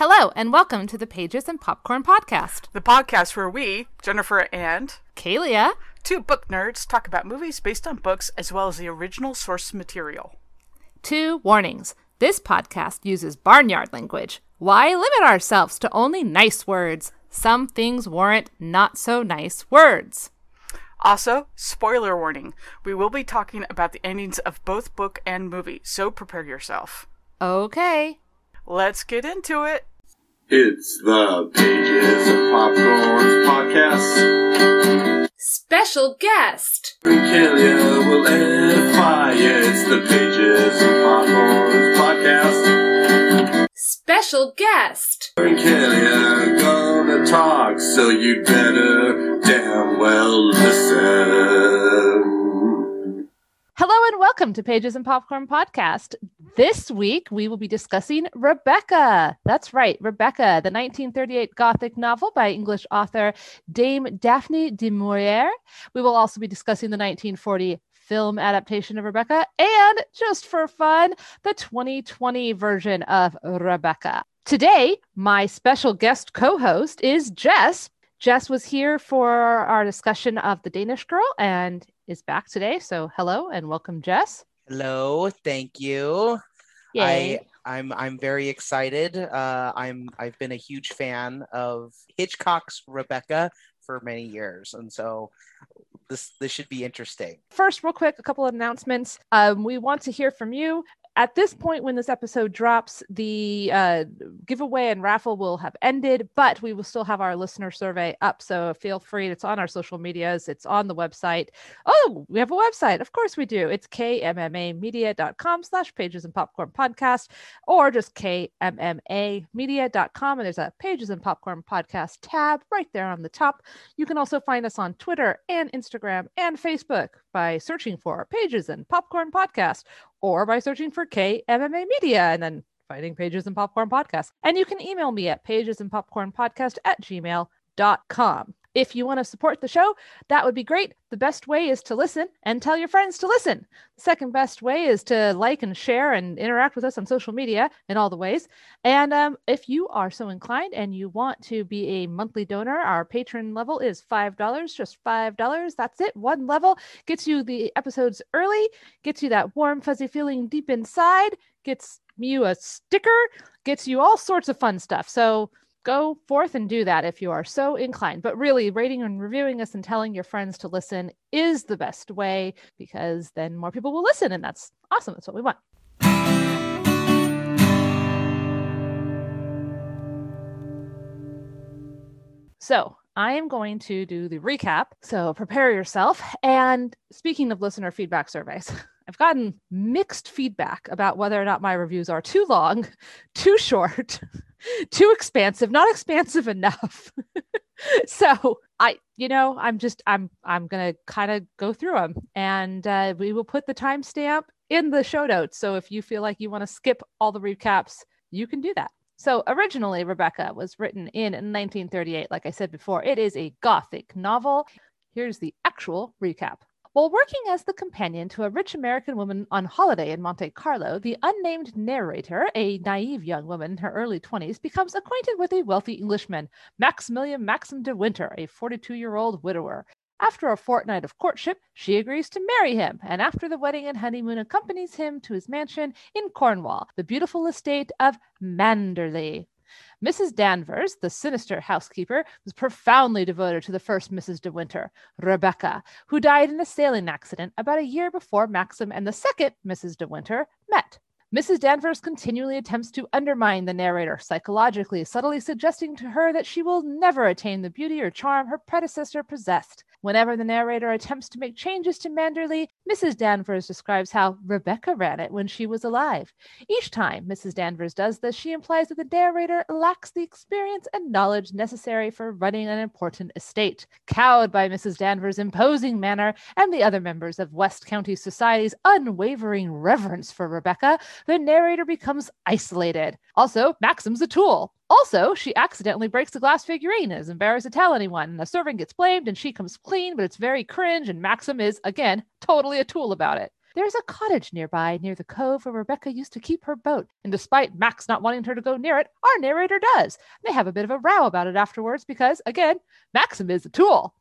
Hello, and welcome to the Pages and Popcorn Podcast. The podcast where we, Jennifer and... Kalia. Two book nerds talk about movies based on books as well as the original source material. Two warnings. This podcast uses barnyard language. Why limit ourselves to only nice words? Some things warrant not-so-nice words. Also, spoiler warning. We will be talking about the endings of both book and movie, so prepare yourself. Okay. Let's get into it. It's the Pages and Popcorn Podcast. Special guest. Kalia will edify. It's the Pages and Popcorn Podcast. Special guest. Kalia gonna talk, so you'd better damn well listen. Hello and welcome to Pages and Popcorn Podcast. This week, we will be discussing Rebecca. That's right, Rebecca, the 1938 Gothic novel by English author Dame Daphne du Maurier. We will also be discussing the 1940 film adaptation of Rebecca and, just for fun, the 2020 version of Rebecca. Today, my special guest co-host is Jess. Jess was here for our discussion of The Danish Girl and is back today. So hello and welcome, Jess. Hello, thank you. Yay. I'm very excited. I've been a huge fan of Hitchcock's Rebecca for many years, and so this should be interesting. First, real quick, a couple of announcements. We want to hear from you. At this point, when this episode drops, the giveaway and raffle will have ended, but we will still have our listener survey up. So feel free. It's on our social medias. It's on the website. Oh, we have a website. Of course we do. It's kmamedia.com/Pages and Popcorn Podcast, or just kmmamedia.com. And there's a Pages and Popcorn Podcast tab right there on the top. You can also find us on Twitter and Instagram and Facebook by searching for Pages and Popcorn Podcast, or by searching for KMMA Media and then finding Pages and Popcorn Podcast. And you can email me at pagesandpopcornpodcast@gmail.com. If you want to support the show, that would be great. The best way is to listen and tell your friends to listen. The second best way is to like and share and interact with us on social media in all the ways. And if you are so inclined and you want to be a monthly donor, our patron level is $5, just $5. That's it. One level gets you the episodes early, gets you that warm, fuzzy feeling deep inside, gets you a sticker, gets you all sorts of fun stuff. So go forth and do that if you are so inclined. But really, rating and reviewing us and telling your friends to listen is the best way, because then more people will listen, and that's awesome. That's what we want. So I am going to do the recap, so prepare yourself. And speaking of listener feedback surveys, I've gotten mixed feedback about whether or not my reviews are too long, too short, too expansive, not expansive enough. So I'm going to kind of go through them, and we will put the timestamp in the show notes. So if you feel like you want to skip all the recaps, you can do that. So originally, Rebecca was written in 1938. Like I said before, it is a Gothic novel. Here's the actual recap. While working as the companion to a rich American woman on holiday in Monte Carlo, the unnamed narrator, a naive young woman in her early 20s, becomes acquainted with a wealthy Englishman, Maximilian Maxim de Winter, a 42-year-old widower. After a fortnight of courtship, she agrees to marry him, and after the wedding and honeymoon, accompanies him to his mansion in Cornwall, the beautiful estate of Manderley. Mrs. Danvers, the sinister housekeeper, was profoundly devoted to the first Mrs. de Winter, Rebecca, who died in a sailing accident about a year before Maxim and the second Mrs. de Winter met. Mrs. Danvers continually attempts to undermine the narrator psychologically, subtly suggesting to her that she will never attain the beauty or charm her predecessor possessed. Whenever the narrator attempts to make changes to Manderley, Mrs. Danvers describes how Rebecca ran it when she was alive. Each time Mrs. Danvers does this, she implies that the narrator lacks the experience and knowledge necessary for running an important estate. Cowed by Mrs. Danvers' imposing manner and the other members of West County Society's unwavering reverence for Rebecca, the narrator becomes isolated. Also, Maxim's a tool. Also, she accidentally breaks a glass figurine and is embarrassed to tell anyone. The servant gets blamed and she comes clean, but it's very cringe, and Maxim is, again, totally a tool about it. There's a cottage nearby, near the cove where Rebecca used to keep her boat. And despite Max not wanting her to go near it, our narrator does. They have a bit of a row about it afterwards because, again, Maxim is a tool.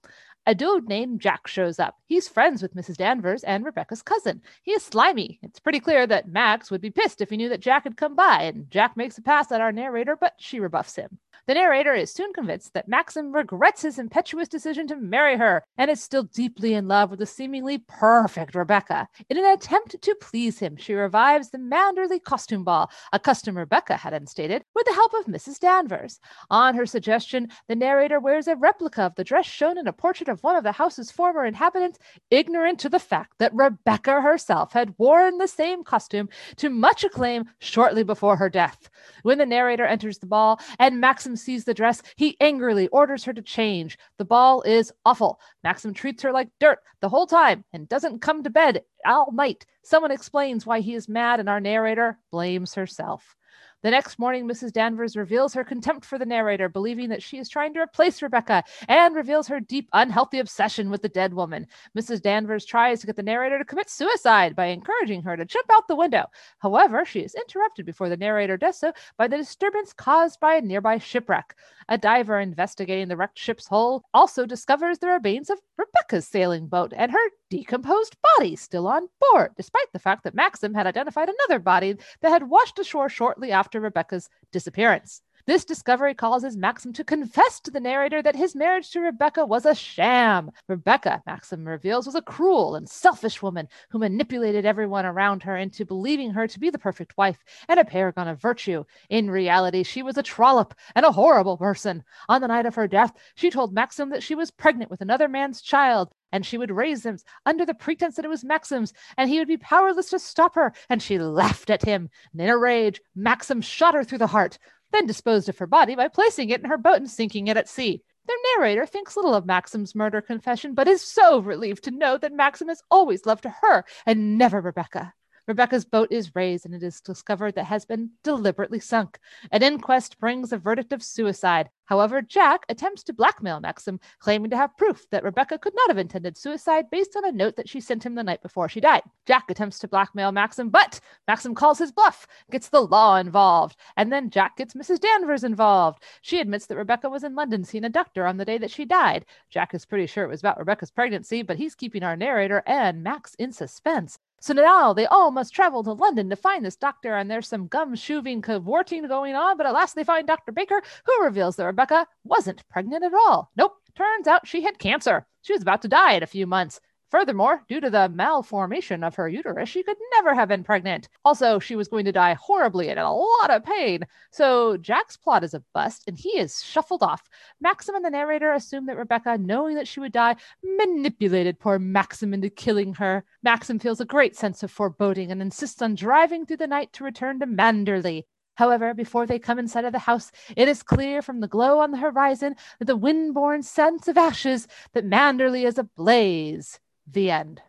A dude named Jack shows up. He's friends with Mrs. Danvers and Rebecca's cousin. He is slimy. It's pretty clear that Max would be pissed if he knew that Jack had come by, and Jack makes a pass at our narrator, but she rebuffs him. The narrator is soon convinced that Maxim regrets his impetuous decision to marry her and is still deeply in love with the seemingly perfect Rebecca. In an attempt to please him, she revives the Manderley costume ball, a custom Rebecca had instated, with the help of Mrs. Danvers. On her suggestion, the narrator wears a replica of the dress shown in a portrait of one of the house's former inhabitants, ignorant to the fact that Rebecca herself had worn the same costume to much acclaim shortly before her death. When the narrator enters the ball and Maxim sees the dress, he angrily orders her to change. The ball is awful. Maxim treats her like dirt the whole time and doesn't come to bed all night. Someone explains why he is mad, and our narrator blames herself. The next morning, Mrs. Danvers reveals her contempt for the narrator, believing that she is trying to replace Rebecca, and reveals her deep, unhealthy obsession with the dead woman. Mrs. Danvers tries to get the narrator to commit suicide by encouraging her to jump out the window. However, she is interrupted before the narrator does so by the disturbance caused by a nearby shipwreck. A diver investigating the wrecked ship's hull also discovers the remains of Rebecca's sailing boat and her decomposed body still on board, despite the fact that Maxim had identified another body that had washed ashore shortly after Rebecca's disappearance. This discovery causes Maxim to confess to the narrator that his marriage to Rebecca was a sham. Rebecca, Maxim reveals, was a cruel and selfish woman who manipulated everyone around her into believing her to be the perfect wife and a paragon of virtue. In reality, she was a trollop and a horrible person. On the night of her death, she told Maxim that she was pregnant with another man's child, and she would raise him under the pretense that it was Maxim's, and he would be powerless to stop her, and she laughed at him. And in a rage, Maxim shot her through the heart, then disposed of her body by placing it in her boat and sinking it at sea. Their narrator thinks little of Maxim's murder confession, but is so relieved to know that Maxim has always loved her and never Rebecca. Rebecca's boat is raised, and it is discovered that it has been deliberately sunk. An inquest brings a verdict of suicide. However, Jack attempts to blackmail Maxim, claiming to have proof that Rebecca could not have intended suicide based on a note that she sent him the night before she died. Jack attempts to blackmail Maxim, but Maxim calls his bluff, gets the law involved, and then Jack gets Mrs. Danvers involved. She admits that Rebecca was in London seeing a doctor on the day that she died. Jack is pretty sure it was about Rebecca's pregnancy, but he's keeping our narrator and Max in suspense. So now they all must travel to London to find this doctor, and there's some gum-shoving, cavorting going on, but at last they find Dr. Baker, who reveals that Rebecca wasn't pregnant at all. Nope, turns out she had cancer. She was about to die in a few months. Furthermore, due to the malformation of her uterus, she could never have been pregnant. Also, she was going to die horribly and in a lot of pain. So Jack's plot is a bust, and he is shuffled off. Maxim and the narrator assume that Rebecca, knowing that she would die, manipulated poor Maxim into killing her. Maxim feels a great sense of foreboding and insists on driving through the night to return to Manderley. However, before they come inside of the house, it is clear from the glow on the horizon that the wind-borne sense of ashes that Manderley is ablaze. The end.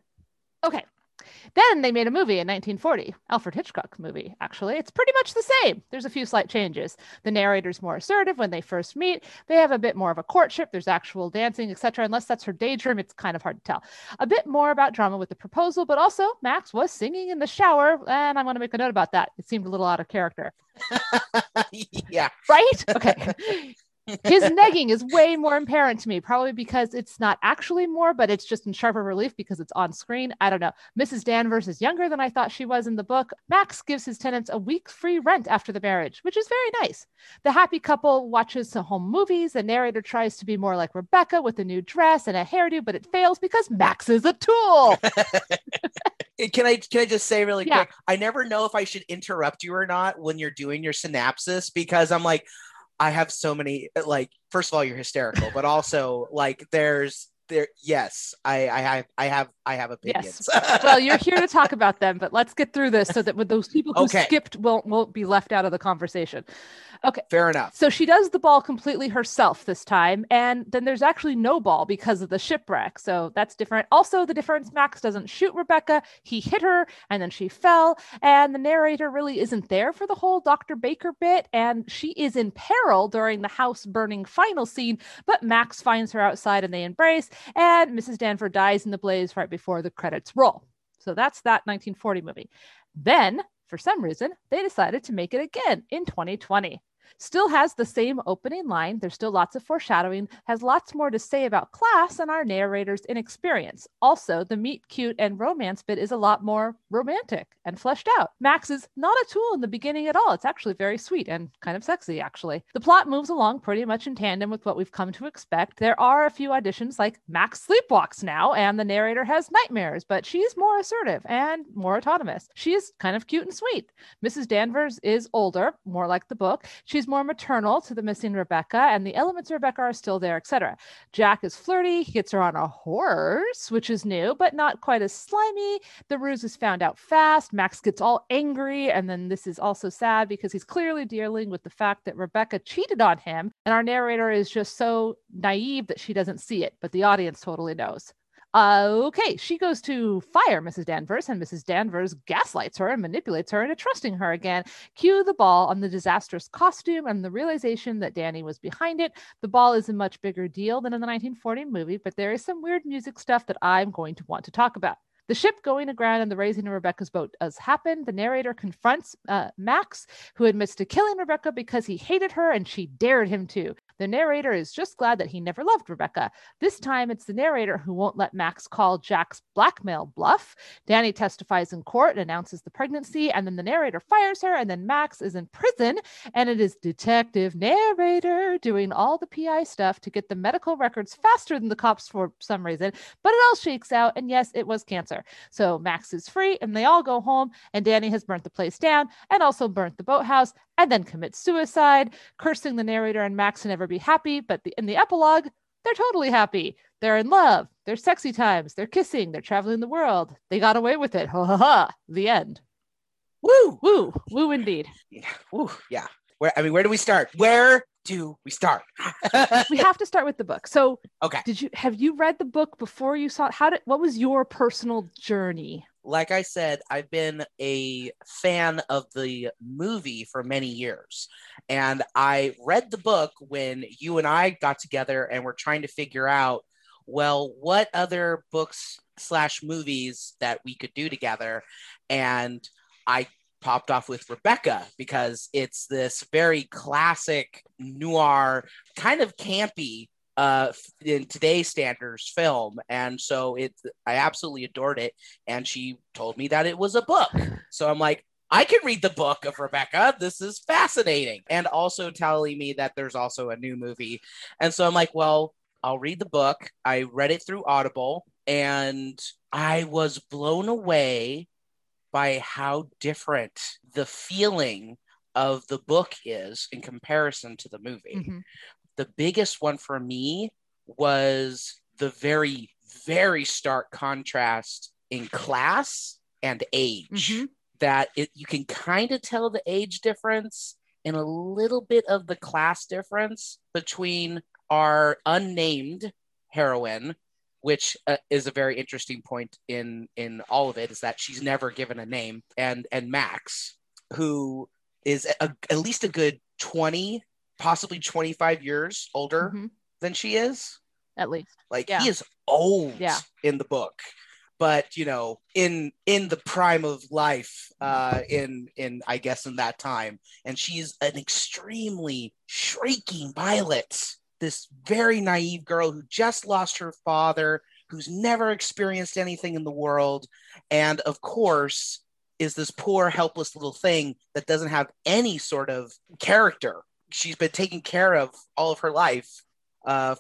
Okay. Then they made a movie in 1940, Alfred Hitchcock movie, actually. It's pretty much the same. There's a few slight changes. The narrator's more assertive when they first meet. They have a bit more of a courtship. There's actual dancing, etc. Unless that's her daydream, it's kind of hard to tell. A bit more about drama with the proposal, but also Max was singing in the shower, and I want to make a note about that. It seemed a little out of character. Yeah. Right? Okay. His negging is way more apparent to me, probably because it's not actually more, but it's just in sharper relief because it's on screen. I don't know. Mrs. Danvers is younger than I thought she was in the book. Max gives his tenants a week free rent after the marriage, which is very nice. The happy couple watches some home movies. The narrator tries to be more like Rebecca with a new dress and a hairdo, but it fails because Max is a tool. Can I just say really quick, I never know if I should interrupt you or not when you're doing your synopsis, because I'm like, I have so many, like, first of all, you're hysterical, but also like I have opinions. Yes. Well, you're here to talk about them, but let's get through this so that with those people who skipped won't be left out of the conversation. Okay. Fair enough. So she does the ball completely herself this time. And then there's actually no ball because of the shipwreck. So that's different. Also, the difference, Max doesn't shoot Rebecca. He hit her and then she fell. And the narrator really isn't there for the whole Dr. Baker bit. And she is in peril during the house burning final scene. But Max finds her outside and they embrace. And Mrs. Danvers dies in the blaze right before the credits roll. So that's that 1940 movie. Then, for some reason, they decided to make it again in 2020. Still has the same opening line. There's still lots of foreshadowing, has lots more to say about class and our narrator's inexperience. Also, the meet cute and romance bit is a lot more romantic and fleshed out. Max is not a tool in the beginning at all. It's actually very sweet and kind of sexy, actually. The plot moves along pretty much in tandem with what we've come to expect. There are a few auditions, like Max sleepwalks now and the narrator has nightmares, but she's more assertive and more autonomous. She is kind of cute and sweet. Mrs. Danvers is older, more like the book. She's more maternal to the missing Rebecca, and the elements of Rebecca are still there, etc. Jack is flirty. He gets her on a horse, which is new, but not quite as slimy. The ruse is found out fast. Max gets all angry, and then this is also sad because he's clearly dealing with the fact that Rebecca cheated on him, and our narrator is just so naive that she doesn't see it, but the audience totally knows. Okay, she goes to fire Mrs. Danvers, and Mrs. Danvers gaslights her and manipulates her into trusting her again. Cue the ball on the disastrous costume and the realization that Danny was behind it. The ball is a much bigger deal than in the 1940 movie, but there is some weird music stuff that I'm going to want to talk about. The ship going aground and the raising of Rebecca's boat does happen. The narrator confronts Max, who admits to killing Rebecca because he hated her and she dared him to. The narrator is just glad that he never loved Rebecca. This time, it's the narrator who won't let Max call Jack's blackmail bluff. Danny testifies in court and announces the pregnancy, and then the narrator fires her, and then Max is in prison, and it is detective narrator doing all the PI stuff to get the medical records faster than the cops for some reason, but it all shakes out, and yes, it was cancer. So Max is free and they all go home, and Danny has burnt the place down and also burnt the boathouse and then commits suicide, cursing the narrator and Max to never be happy. But in the epilogue, they're totally happy. They're in love. They're sexy times. They're kissing. They're traveling the world. They got away with it. Ha ha ha. The end. Woo. Woo. Woo indeed. Yeah. Woo. Yeah. Where do we start? Where do we start? We have to start with the book. So, okay. Have you read the book before you saw it? What was your personal journey? Like I said, I've been a fan of the movie for many years, and I read the book when you and I got together and were trying to figure out, well, what other books/movies that we could do together, and I popped off with Rebecca because it's this very classic noir, kind of campy in today's standards film, and so I absolutely adored it, and she told me that it was a book, so I'm like, I can read the book of Rebecca. This is fascinating. And also telling me that there's also a new movie, and so I'm like, well, I'll read the book. I read it through Audible, and I was blown away by how different the feeling of the book is in comparison to the movie. Mm-hmm. The biggest one for me was the very, very stark contrast in class and age. Mm-hmm. That you can kind of tell the age difference and a little bit of the class difference between our unnamed heroine, which is a very interesting point in all of it, is that she's never given a name, and Max, who is at least a good 20, possibly 25 years older, mm-hmm, than she is. At least. Like, yeah. He is old, yeah, in the book, but, you know, in the prime of life, I guess in that time. And she's an extremely shrieking violet, this very naive girl who just lost her father, who's never experienced anything in the world, and of course is this poor helpless little thing that doesn't have any sort of character. She's been taken care of all of her life,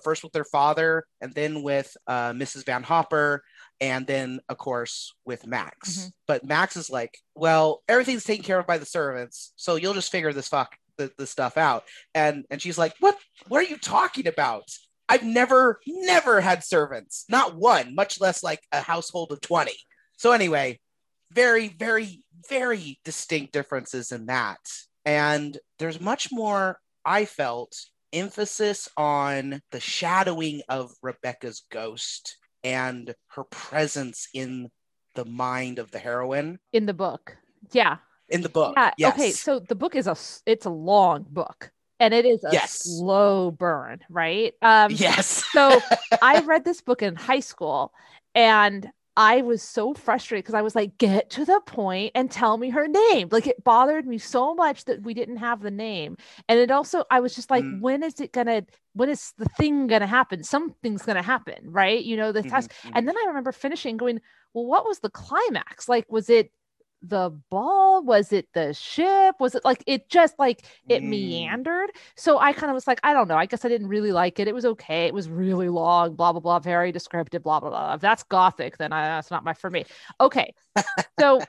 first with her father, and then with Mrs. Van Hopper, and then of course with Max. Mm-hmm. But Max is like, well, everything's taken care of by the servants, so you'll just figure this the stuff out. And she's like, what are you talking about? I've never had servants, not one, much less like a household of 20. So anyway, very, very, very distinct differences in that. And there's much more, I felt, emphasis on the shadowing of Rebecca's ghost and her presence in the mind of the heroine. In the book. Yeah. In the book, yeah, yes. Okay, so the book is it's a long book, and it is a, yes, slow burn, right? Yes. So I read this book in high school, and I was so frustrated because I was like, get to the point and tell me her name. Like, it bothered me so much that we didn't have the name. And it also, I was just like, when is the thing going to happen? Something's going to happen, right? You know, the test. And then I remember finishing going, well, what was the climax? Like, was it the ball? Was it the ship? Was it like, it just like, it meandered. So I kind of was like, I don't know. I guess I didn't really like it. It was okay. It was really long, blah, blah, blah. Very descriptive, blah, blah, blah. If that's gothic, then that's not for me. Okay. So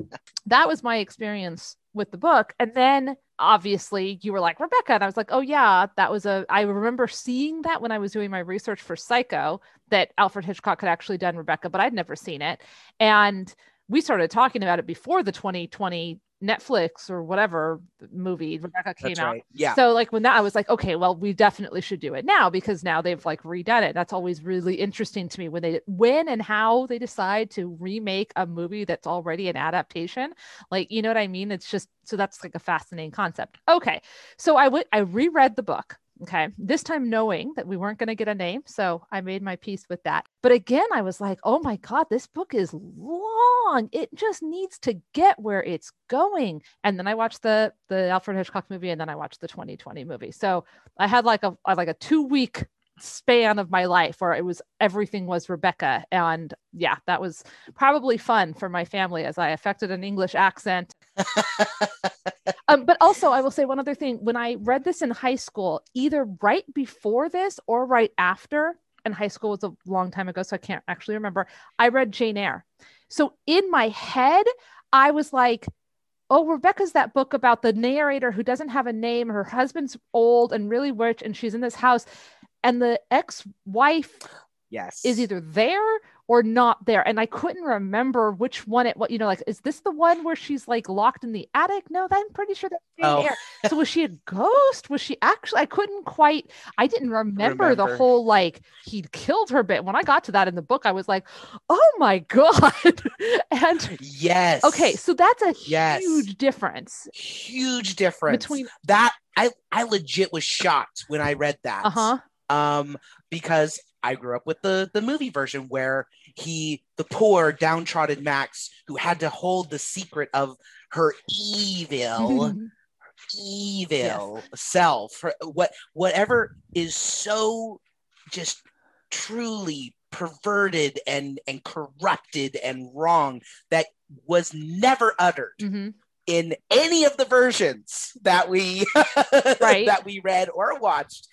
that was my experience with the book. And then obviously you were like, Rebecca. And I was like, oh yeah, that was I remember seeing that when I was doing my research for Psycho, that Alfred Hitchcock had actually done Rebecca, but I'd never seen it. And we started talking about it before the 2020 Netflix or whatever movie Rebecca came out. Right. Yeah. So like when that, I was like, okay, well, we definitely should do it now because now they've like redone it. That's always really interesting to me when and how they decide to remake a movie that's already an adaptation. Like, you know what I mean? It's just, so that's like a fascinating concept. Okay. So I reread the book. Okay. This time knowing that we weren't going to get a name. So I made my peace with that. But again, I was like, oh my God, this book is long. It just needs to get where it's going. And then I watched the Alfred Hitchcock movie, and then I watched the 2020 movie. So I had like a 2-week span of my life where it was, everything was Rebecca. And yeah, that was probably fun for my family as I affected an English accent. But also I will say one other thing. When I read this in high school, either right before this or right after, and high school was a long time ago, so I can't actually remember, I read Jane Eyre. So in my head, I was like, oh, Rebecca's that book about the narrator who doesn't have a name. Her husband's old and really rich, and she's in this house. And the ex-wife is either there or not there. And I couldn't remember which one it was, you know, like, is this the one where she's like locked in the attic? No, I'm pretty sure that's Jane Eyre. So was she a ghost? Was she actually, I didn't remember the whole, like, he'd killed her bit. When I got to that in the book, I was like, oh my God. And yes. Okay. So that's a huge difference. Huge difference. Between that. I legit was shocked when I read that. Because I grew up with the movie version where the poor downtrodden Max, who had to hold the secret of her evil self, whatever is so just truly perverted and corrupted and wrong that was never uttered in any of the versions that we that we read or watched.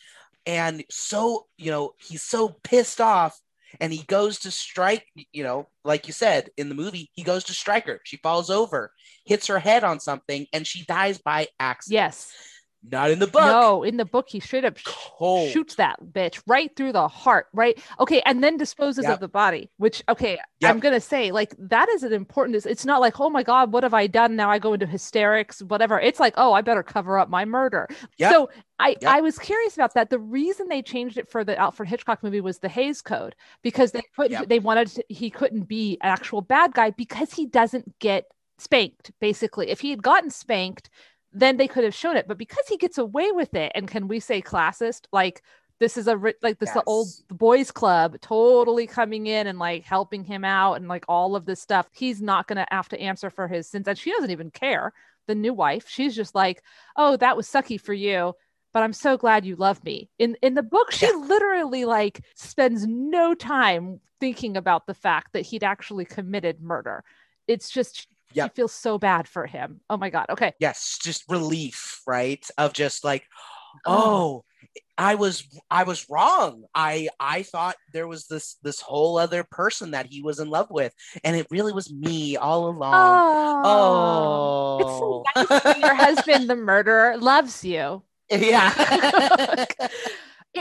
And so, you know, he's so pissed off and he goes to strike, you know, like you said in the movie, he goes to strike her. She falls over, hits her head on something, and she dies by accident. Yes. Not in the book. No, in the book, he straight up shoots that bitch right through the heart, right? Okay, and then disposes of the body, which, okay, I'm going to say, like, that is an important, it's not like, oh my God, what have I done? Now I go into hysterics, whatever. It's like, oh, I better cover up my murder. Yep. So I was curious about that. The reason they changed it for the Alfred Hitchcock movie was the Hays Code, because he couldn't be an actual bad guy because he doesn't get spanked, basically. If he had gotten spanked, then they could have shown it. But because he gets away with it, and can we say classist, like this is the old boys club totally coming in and like helping him out and like all of this stuff, he's not going to have to answer for his sins. And she doesn't even care, the new wife. She's just like, oh, that was sucky for you, but I'm so glad you love me. In the book, she literally like spends no time thinking about the fact that he'd actually committed murder. It's just, I feel so bad for him. Oh my God. Okay. Yes. Just relief, right? Of just like, I was wrong. I thought there was this whole other person that he was in love with, and it really was me all along. Oh. It's so nice when your husband, the murderer, loves you. Yeah.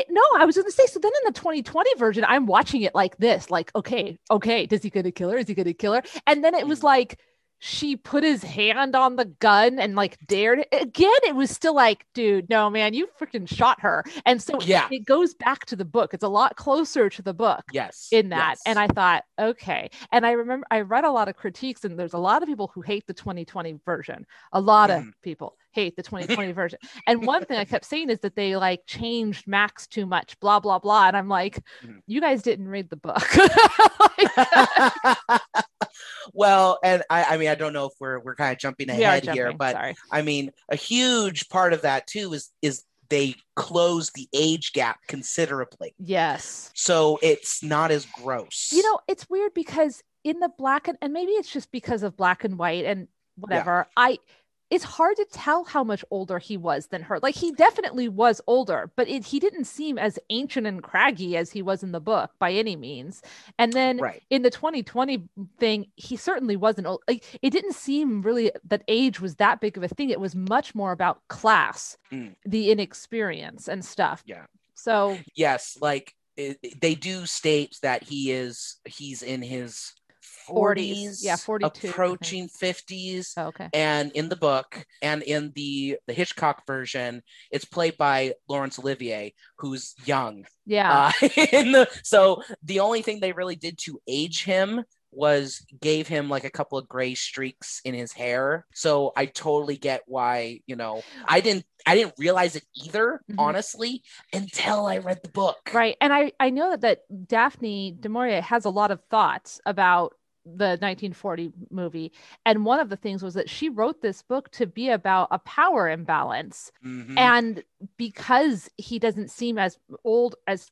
No, I was going to say, so then in the 2020 version, I'm watching it like this, like, okay, is he going to kill her? And then it was like, she put his hand on the gun and like dared again. It was still like, dude, no, man, you freaking shot her. And so yeah, it goes back to the book. It's a lot closer to the book. Yes, in that. Yes. And I thought, okay. And I remember I read a lot of critiques, and there's a lot of people who hate the 2020 version. A lot of people hate the 2020 version. And one thing I kept saying is that they like changed Max too much, blah, blah, blah. And I'm like, you guys didn't read the book. Like, well, and I mean, I don't know if we're kind of jumping ahead here, but sorry. I mean, a huge part of that too is they close the age gap considerably. Yes. So it's not as gross. You know, it's weird because in the black and maybe it's just because of black and white and whatever. Yeah. It's hard to tell how much older he was than her. Like, he definitely was older, but he didn't seem as ancient and craggy as he was in the book by any means. And then in the 2020 thing, he certainly wasn't old. Like, it didn't seem really that age was that big of a thing. It was much more about class, the inexperience and stuff. Yeah. So yes, like they do state that he's in his 40s, yeah, 42, approaching 50s. Oh, okay. And in the book and in the Hitchcock version, it's played by Laurence Olivier, who's young. Yeah. So the only thing they really did to age him was gave him like a couple of gray streaks in his hair. So I totally get why, you know, I didn't realize it either, honestly, until I read the book. Right. And I know that Daphne du Maurier has a lot of thoughts about the 1940 movie. And one of the things was that she wrote this book to be about a power imbalance. Mm-hmm. And because he doesn't seem as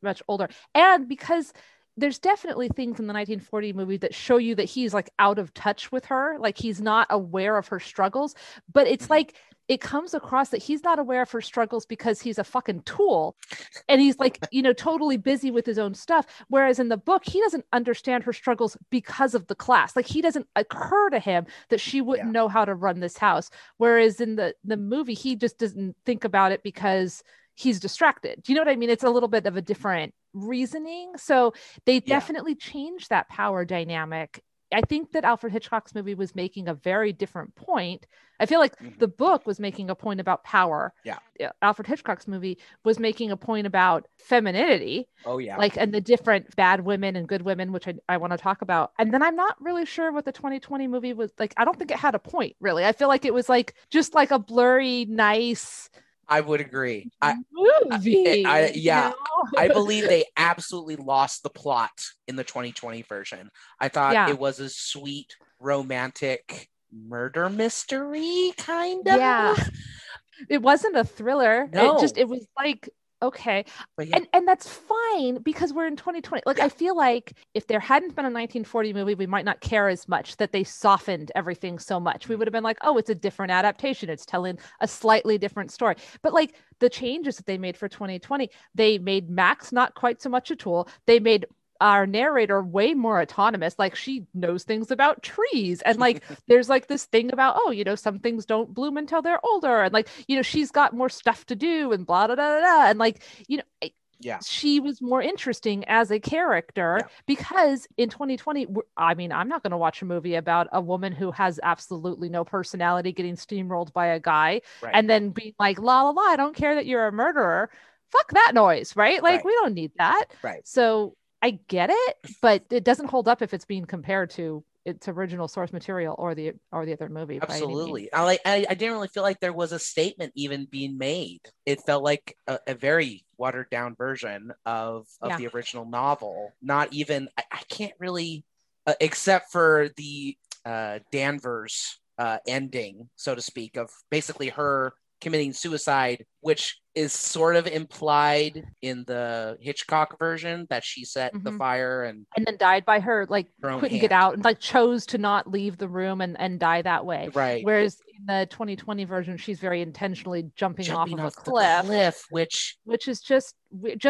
much older, and because there's definitely things in the 1940 movie that show you that he's like out of touch with her. Like, he's not aware of her struggles, but it's like, it comes across that he's not aware of her struggles because he's a fucking tool and he's like, you know, totally busy with his own stuff. Whereas in the book, he doesn't understand her struggles because of the class. Like, he doesn't occur to him that she wouldn't know how to run this house. Whereas in the movie, he just doesn't think about it because he's distracted. Do you know what I mean? It's a little bit of a different reasoning. So they definitely changed that power dynamic. I think that Alfred Hitchcock's movie was making a very different point. I feel like the book was making a point about power. Yeah. Alfred Hitchcock's movie was making a point about femininity. Oh yeah. Like, and the different bad women and good women, which I want to talk about. And then I'm not really sure what the 2020 movie was like. I don't think it had a point really. I feel like it was like, just like a blurry, nice, I would agree. Movie. You know? I believe they absolutely lost the plot in the 2020 version. I thought it was a sweet, romantic murder mystery kind of. Yeah. It wasn't a thriller. No. It was like, okay. Yeah. And that's fine because we're in 2020. Like, I feel like if there hadn't been a 1940 movie, we might not care as much that they softened everything so much. We would have been like, oh, it's a different adaptation. It's telling a slightly different story. But like, the changes that they made for 2020, they made Max not quite so much a tool. They made our narrator way more autonomous. Like, she knows things about trees and like, there's like this thing about, oh, you know, some things don't bloom until they're older. And like, you know, she's got more stuff to do and blah, blah, blah, blah. And like, you know, she was more interesting as a character because in 2020, I mean, I'm not going to watch a movie about a woman who has absolutely no personality getting steamrolled by a guy and then being like, la, la, la, I don't care that you're a murderer. Fuck that noise. Right. Like, we don't need that. Right. So I get it, but it doesn't hold up if it's being compared to its original source material or the other movie. Absolutely. I didn't really feel like there was a statement even being made. It felt like a very watered down version of the original novel. Not even, I can't really, except for the Danvers ending, so to speak, of basically her committing suicide, which is sort of implied in the Hitchcock version, that she set the fire and then died by her, like her couldn't get out and like chose to not leave the room and die that way. Right. Whereas in the 2020 version, she's very intentionally jumping off of a cliff, which is just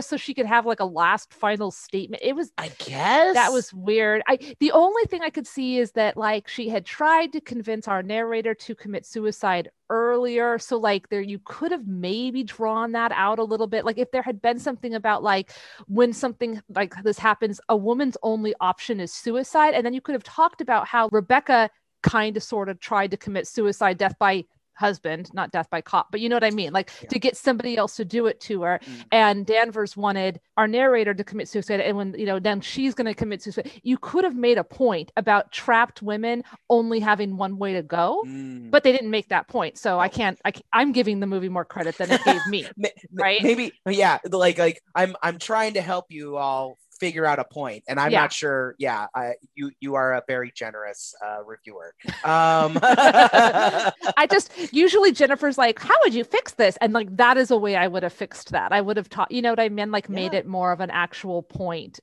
so she could have like a last final statement. It was, I guess, that was weird. The only thing I could see is that like she had tried to convince our narrator to commit suicide earlier, so like there you could have maybe drawn that out a little bit. Like if there had been something about like when something like this happens, a woman's only option is suicide, and then you could have talked about how Rebecca kind of sort of tried to commit suicide, death by husband, not death by cop, but you know what I mean? Like to get somebody else to do it to her. Mm. And Danvers wanted our narrator to commit suicide. And when, you know, then she's going to commit suicide. You could have made a point about trapped women only having one way to go, but they didn't make that point. So I'm giving the movie more credit than it gave me. Right. Maybe. Yeah. Like I'm trying to help you all figure out a point, and I'm not sure. Yeah, you are a very generous reviewer. I just usually Jennifer's like, "How would you fix this?" And like that is a way I would have fixed that. I would have taught, you know what I mean? Like made it more of an actual point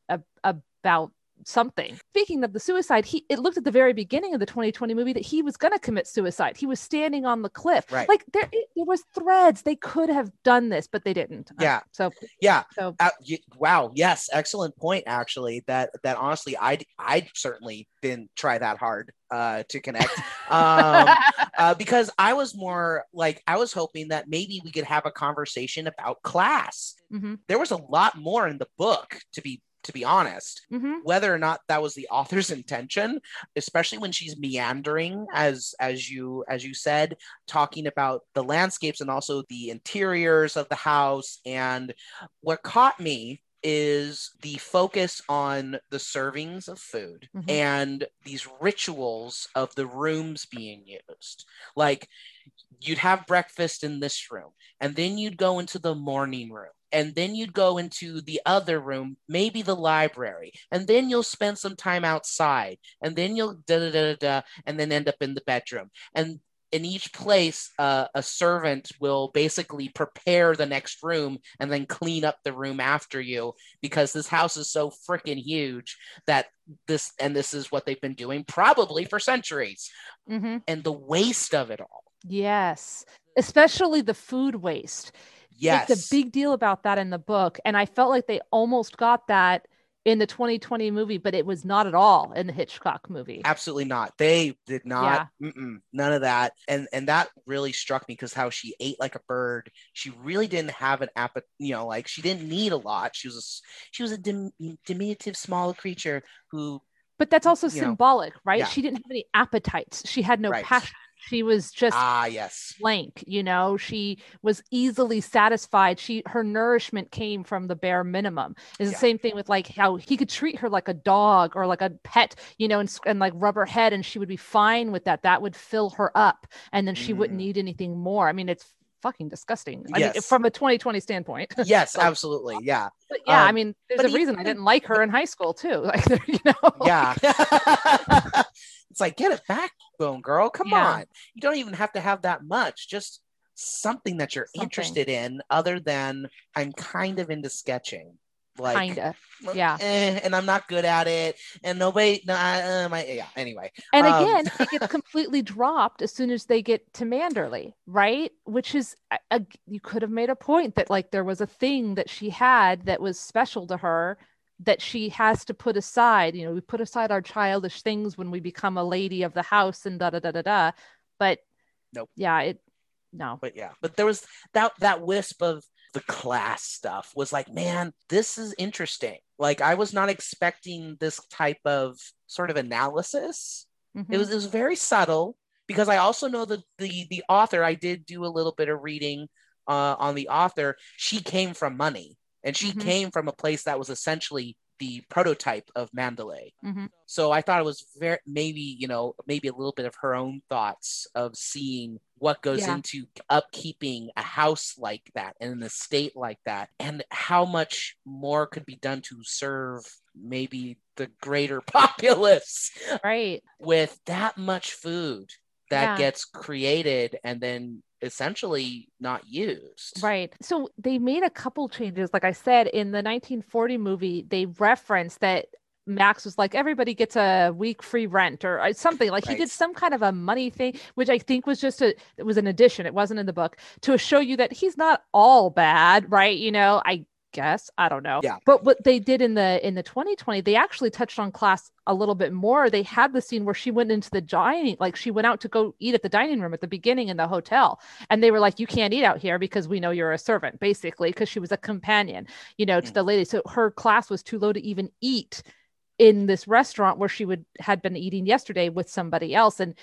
about something. Speaking of the suicide, it looked at the very beginning of the 2020 movie that he was going to commit suicide. He was standing on the cliff. Right. Like there was threads. They could have done this, but they didn't. Yeah. Wow. Yes. Excellent point. Actually, that honestly, I certainly didn't try that hard to connect because I was more like, I was hoping that maybe we could have a conversation about class. Mm-hmm. There was a lot more in the book to be honest, whether or not that was the author's intention, especially when she's meandering, as you said, talking about the landscapes and also the interiors of the house. And what caught me is the focus on the servings of food and these rituals of the rooms being used. Like you'd have breakfast in this room, and then you'd go into the morning room, and then you'd go into the other room, maybe the library, and then you'll spend some time outside, and then you'll and then end up in the bedroom. And in each place, a servant will basically prepare the next room and then clean up the room after you, because this house is so freaking huge that this is what they've been doing probably for centuries. Mm-hmm. And the waste of it all. Yes, especially the food waste. Yes. It's a big deal about that in the book. And I felt like they almost got that in the 2020 movie, but it was not at all in the Hitchcock movie. Absolutely not. They did not. Yeah. None of that. And that really struck me, because how she ate like a bird. She really didn't have an appetite, you know, like she didn't need a lot. She was a diminutive, small creature who. But that's also symbolic, right? Yeah. She didn't have any appetites. She had no passion. She was just blank, you know, she was easily satisfied. Her nourishment came from the bare minimum. It's the same thing with like how he could treat her like a dog or like a pet, you know, and like rub her head, and she would be fine with that. That would fill her up, and then she wouldn't need anything more. I mean, it's fucking disgusting. I mean, from a 2020 standpoint. Yes, so, absolutely. Yeah. But yeah, I mean, there's a reason I didn't like her in high school too. Like, you know. Yeah. It's like, get a backbone, girl. Come on. You don't even have to have that much. Just something that you're interested in, other than I'm kind of into sketching. Like, kinda. Yeah. And I'm not good at it. And nobody, anyway. And again, it gets completely dropped as soon as they get to Manderley, right? Which is, you could have made a point that like there was a thing that she had that was special to her, that she has to put aside. You know, we put aside our childish things when we become a lady of the house and But nope. Yeah, But yeah, but there was that wisp of the class stuff was like, man, this is interesting. Like I was not expecting this type of sort of analysis. Mm-hmm. It was very subtle, because I also know that the author, I did do a little bit of reading on the author. She came from money. And she came from a place that was essentially the prototype of Mandalay. Mm-hmm. So I thought it was maybe a little bit of her own thoughts of seeing what goes into upkeeping a house like that and an estate like that, and how much more could be done to serve maybe the greater populace. Right. With that much food that gets created and then essentially not used. Right. So they made a couple changes. Like I said, in the 1940 movie, they referenced that Max was like, everybody gets a week free rent or something. Like he did some kind of a money thing, which I think was just it was an addition. It wasn't in the book, to show you that he's not all bad. Right. You know, I guess, I don't know. Yeah. But what they did in the 2020, they actually touched on class a little bit more. They had the scene where she went into the dining, like she went out to go eat at the dining room at the beginning in the hotel. And they were like, you can't eat out here because we know you're a servant, basically, because she was a companion, you know, to the lady. So her class was too low to even eat in this restaurant where she had been eating yesterday with somebody else. And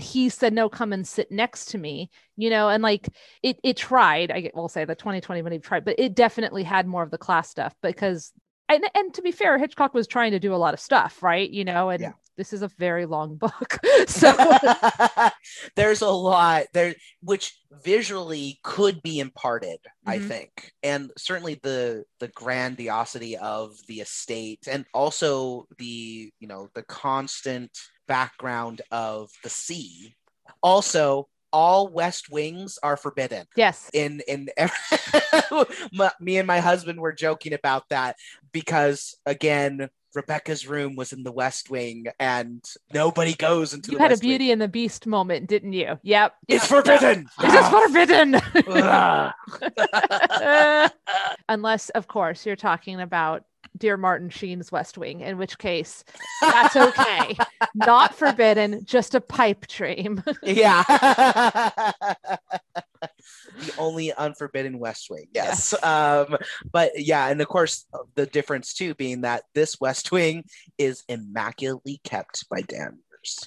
he said, no, come and sit next to me, you know, and like it tried, I will say the 2020 movie tried, but it definitely had more of the class stuff because, and to be fair, Hitchcock was trying to do a lot of stuff, right. You know, and this is a very long book. So there's a lot there, which visually could be imparted, I think. And certainly the grandiosity of the estate and also the, you know, the constant background of the sea. Also, all West Wings are forbidden. Yes. In me and my husband were joking about that because, again, Rebecca's room was in the West Wing and nobody goes into the West Wing. You had a Beauty and the Beast moment, didn't you? Yep. It's forbidden. It is forbidden. Unless, of course, you're talking about Dear Martin Sheen's West Wing, in which case that's okay. Not forbidden, just a pipe dream. Yeah. The only unforbidden West Wing. Yes. But yeah, and of course the difference too being that this West Wing is immaculately kept by Danvers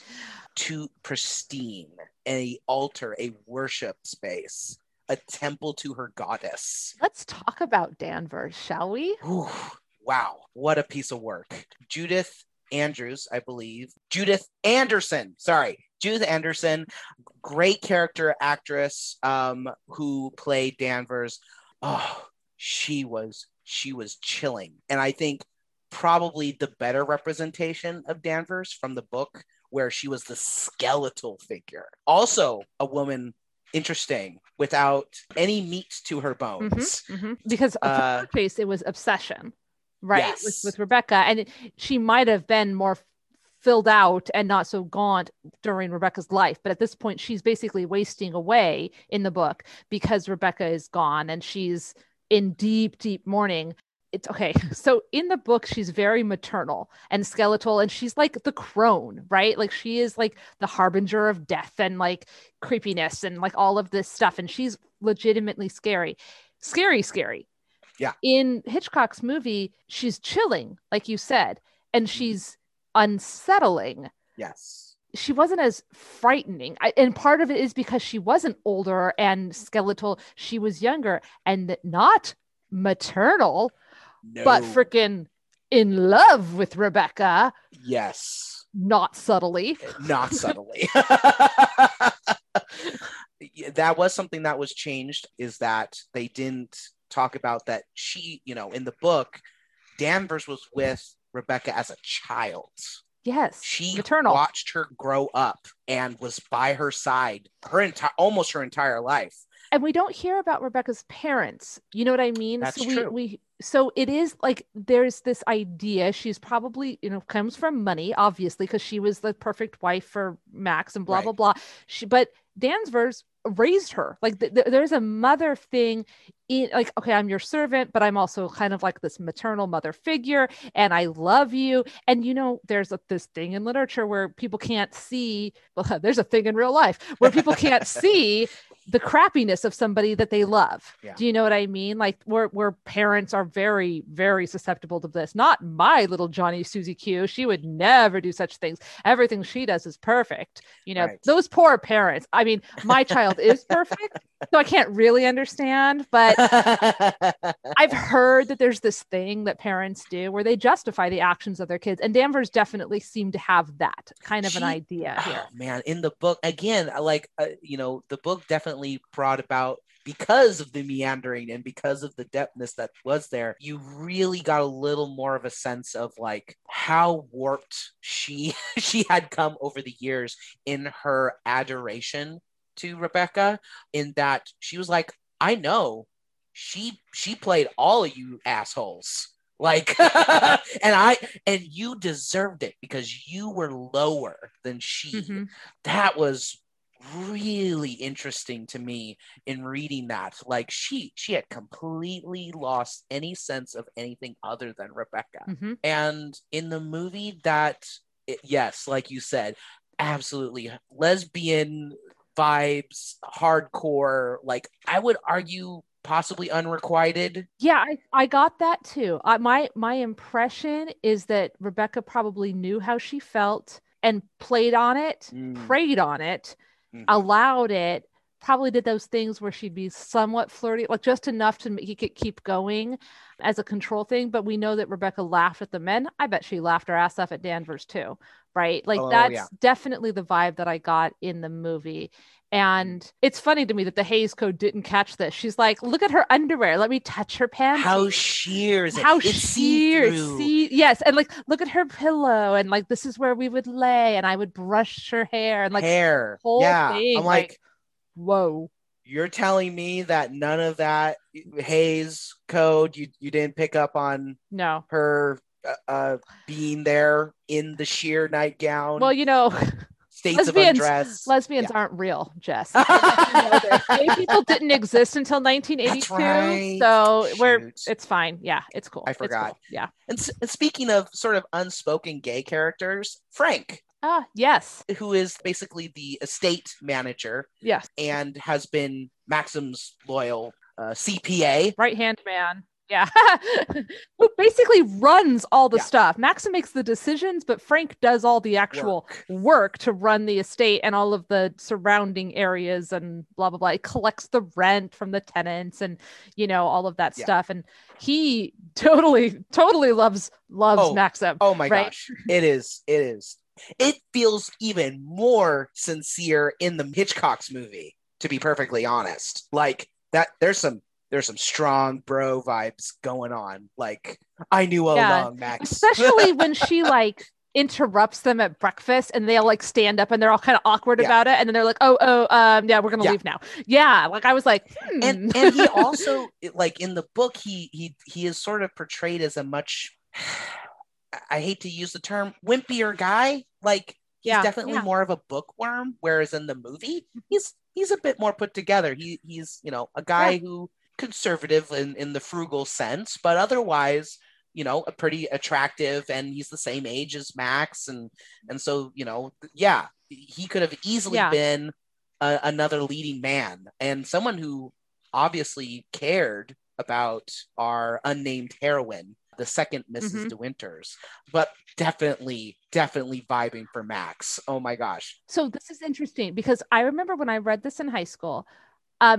to pristine, a altar, a worship space, a temple to her goddess. Let's talk about Danvers, shall we? Ooh. Wow, what a piece of work. Judith Anderson. Sorry, Judith Anderson, great character actress who played Danvers. Oh, she was chilling. And I think probably the better representation of Danvers from the book where she was the skeletal figure. Also a woman interesting without any meat to her bones. Mm-hmm, mm-hmm. Because in her case, it was obsession. Right. Yes. With Rebecca. And she might have been more filled out and not so gaunt during Rebecca's life. But at this point, she's basically wasting away in the book because Rebecca is gone and she's in deep, deep mourning. It's okay. So in the book, she's very maternal and skeletal, and she's like the crone, right? Like she is like the harbinger of death and like creepiness and like all of this stuff. And she's legitimately scary, scary, scary. Yeah. In Hitchcock's movie, she's chilling, like you said, and she's unsettling. Yes. She wasn't as frightening. And part of it is because she wasn't older and skeletal. She was younger and not maternal, but freaking in love with Rebecca. Yes. Not subtly. Not subtly. That was something that was changed, is that they didn't talk about that. She, you know, in the book, Danvers was with Rebecca as a child. Yes. She watched her grow up and was by her side almost her entire life. And we don't hear about Rebecca's parents. You know what I mean? That's true. So it is like there's this idea she's probably, you know, comes from money, obviously, because she was the perfect wife for Max and blah, right, blah, blah. But Danvers raised her. Like there's a mother thing in, like, okay, I'm your servant, but I'm also kind of like this maternal mother figure and I love you. And, you know, there's this thing in literature where people can't see, well, there's a thing in real life where people can't see the crappiness of somebody that they love. Yeah. Do you know what I mean? Like where parents are very, very susceptible to this. Not my little Johnny Susie Q. She would never do such things. Everything she does is perfect. You know, right. Those poor parents. I mean, my child is perfect, so I can't really understand, but I've heard that there's this thing that parents do where they justify the actions of their kids. And Danvers definitely seemed to have that kind of an idea here. Oh, man, in the book, again, like, you know, the book definitely brought about, because of the meandering and because of the depthness that was there, you really got a little more of a sense of like how warped she had come over the years in her adoration to Rebecca, in that she was like, I know she played all of you assholes, like and you deserved it because you were lower than she. Mm-hmm. That was really interesting to me in reading that. Like she had completely lost any sense of anything other than Rebecca. Mm-hmm. And in the movie, yes, like you said, absolutely lesbian vibes, hardcore. Like I would argue possibly unrequited. Yeah, I got that too. My impression is that Rebecca probably knew how she felt and played on it, preyed on it, allowed it, probably did those things where she'd be somewhat flirty, like just enough to make it keep going as a control thing. But we know that Rebecca laughed at the men. I bet she laughed her ass off at Danvers too, right? Like that's definitely the vibe that I got in the movie. And it's funny to me that the Hays Code didn't catch this. She's like, look at her underwear. Let me touch her pants. How sheer is it? How sheer. Yes. And like, look at her pillow. And like, this is where we would lay. And I would brush her hair. And like, hair. Whole thing. I'm like whoa. You're telling me that none of that Hays Code, you didn't pick up on her being there in the sheer nightgown? Well, you know... States of undress. Lesbians aren't real, Jess. Gay people didn't exist until 1982, right. So it's fine. Yeah, it's cool. I forgot. Cool. Yeah. And speaking of sort of unspoken gay characters, Frank. Yes. Who is basically the estate manager. Yes. And has been Maxim's loyal CPA. Right-hand man. Yeah. Who basically runs all the stuff. Maxim makes the decisions, but Frank does all the actual work to run the estate and all of the surrounding areas and blah, blah, blah. He collects the rent from the tenants and, you know, all of that stuff. And he totally loves Maxim. Oh my gosh. It is. It feels even more sincere in the Hitchcock's movie, to be perfectly honest. Like that, there's some strong bro vibes going on. Like I knew all along, Max. Especially when she like interrupts them at breakfast and they'll like stand up and they're all kind of awkward about it. And then they're like, we're going to leave now. Yeah. Like I was like, and he also like in the book, he is sort of portrayed as a much, I hate to use the term wimpier guy. Like he's definitely more of a bookworm. Whereas in the movie, he's a bit more put together. He's, you know, a guy who, conservative in the frugal sense, but otherwise, you know, a pretty attractive, and he's the same age as Max, and so, you know, he could have easily been another leading man and someone who obviously cared about our unnamed heroine, the second Mrs. De Winters, but definitely vibing for Max. Oh my gosh. So this is interesting because I remember when I read this in high school,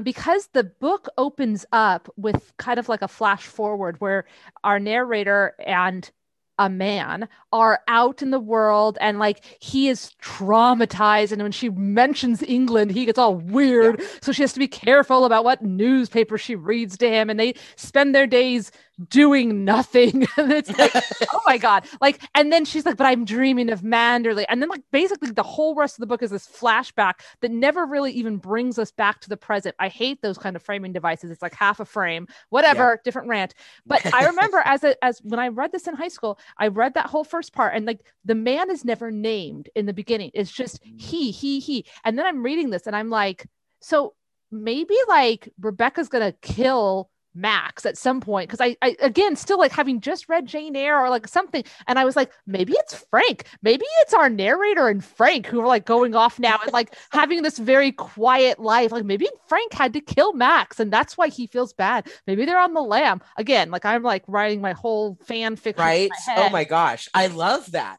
because the book opens up with kind of like a flash forward where our narrator and a man are out in the world and like he is traumatized. And when she mentions England, he gets all weird. Yeah. So she has to be careful about what newspaper she reads to him. And they spend their days doing nothing. And it's like, oh my God. Like, and then she's like, but I'm dreaming of Manderley. And then like basically the whole rest of the book is this flashback that never really even brings us back to the present. I hate those kind of framing devices. It's like half a frame, whatever, different rant. But I remember as when I read this in high school, I read that whole first part and like the man is never named in the beginning. It's just he. And then I'm reading this and I'm like, so maybe like Rebecca's going to kill Max at some point, because I again still like having just read Jane Eyre or like something, and I was like, maybe it's Frank, maybe it's our narrator and Frank who are like going off now and like having this very quiet life, like maybe Frank had to kill Max and that's why he feels bad, maybe they're on the lam again. Like I'm like writing my whole fan fiction right in my head. Oh my gosh, I love that.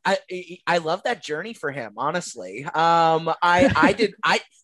I love that journey for him, honestly.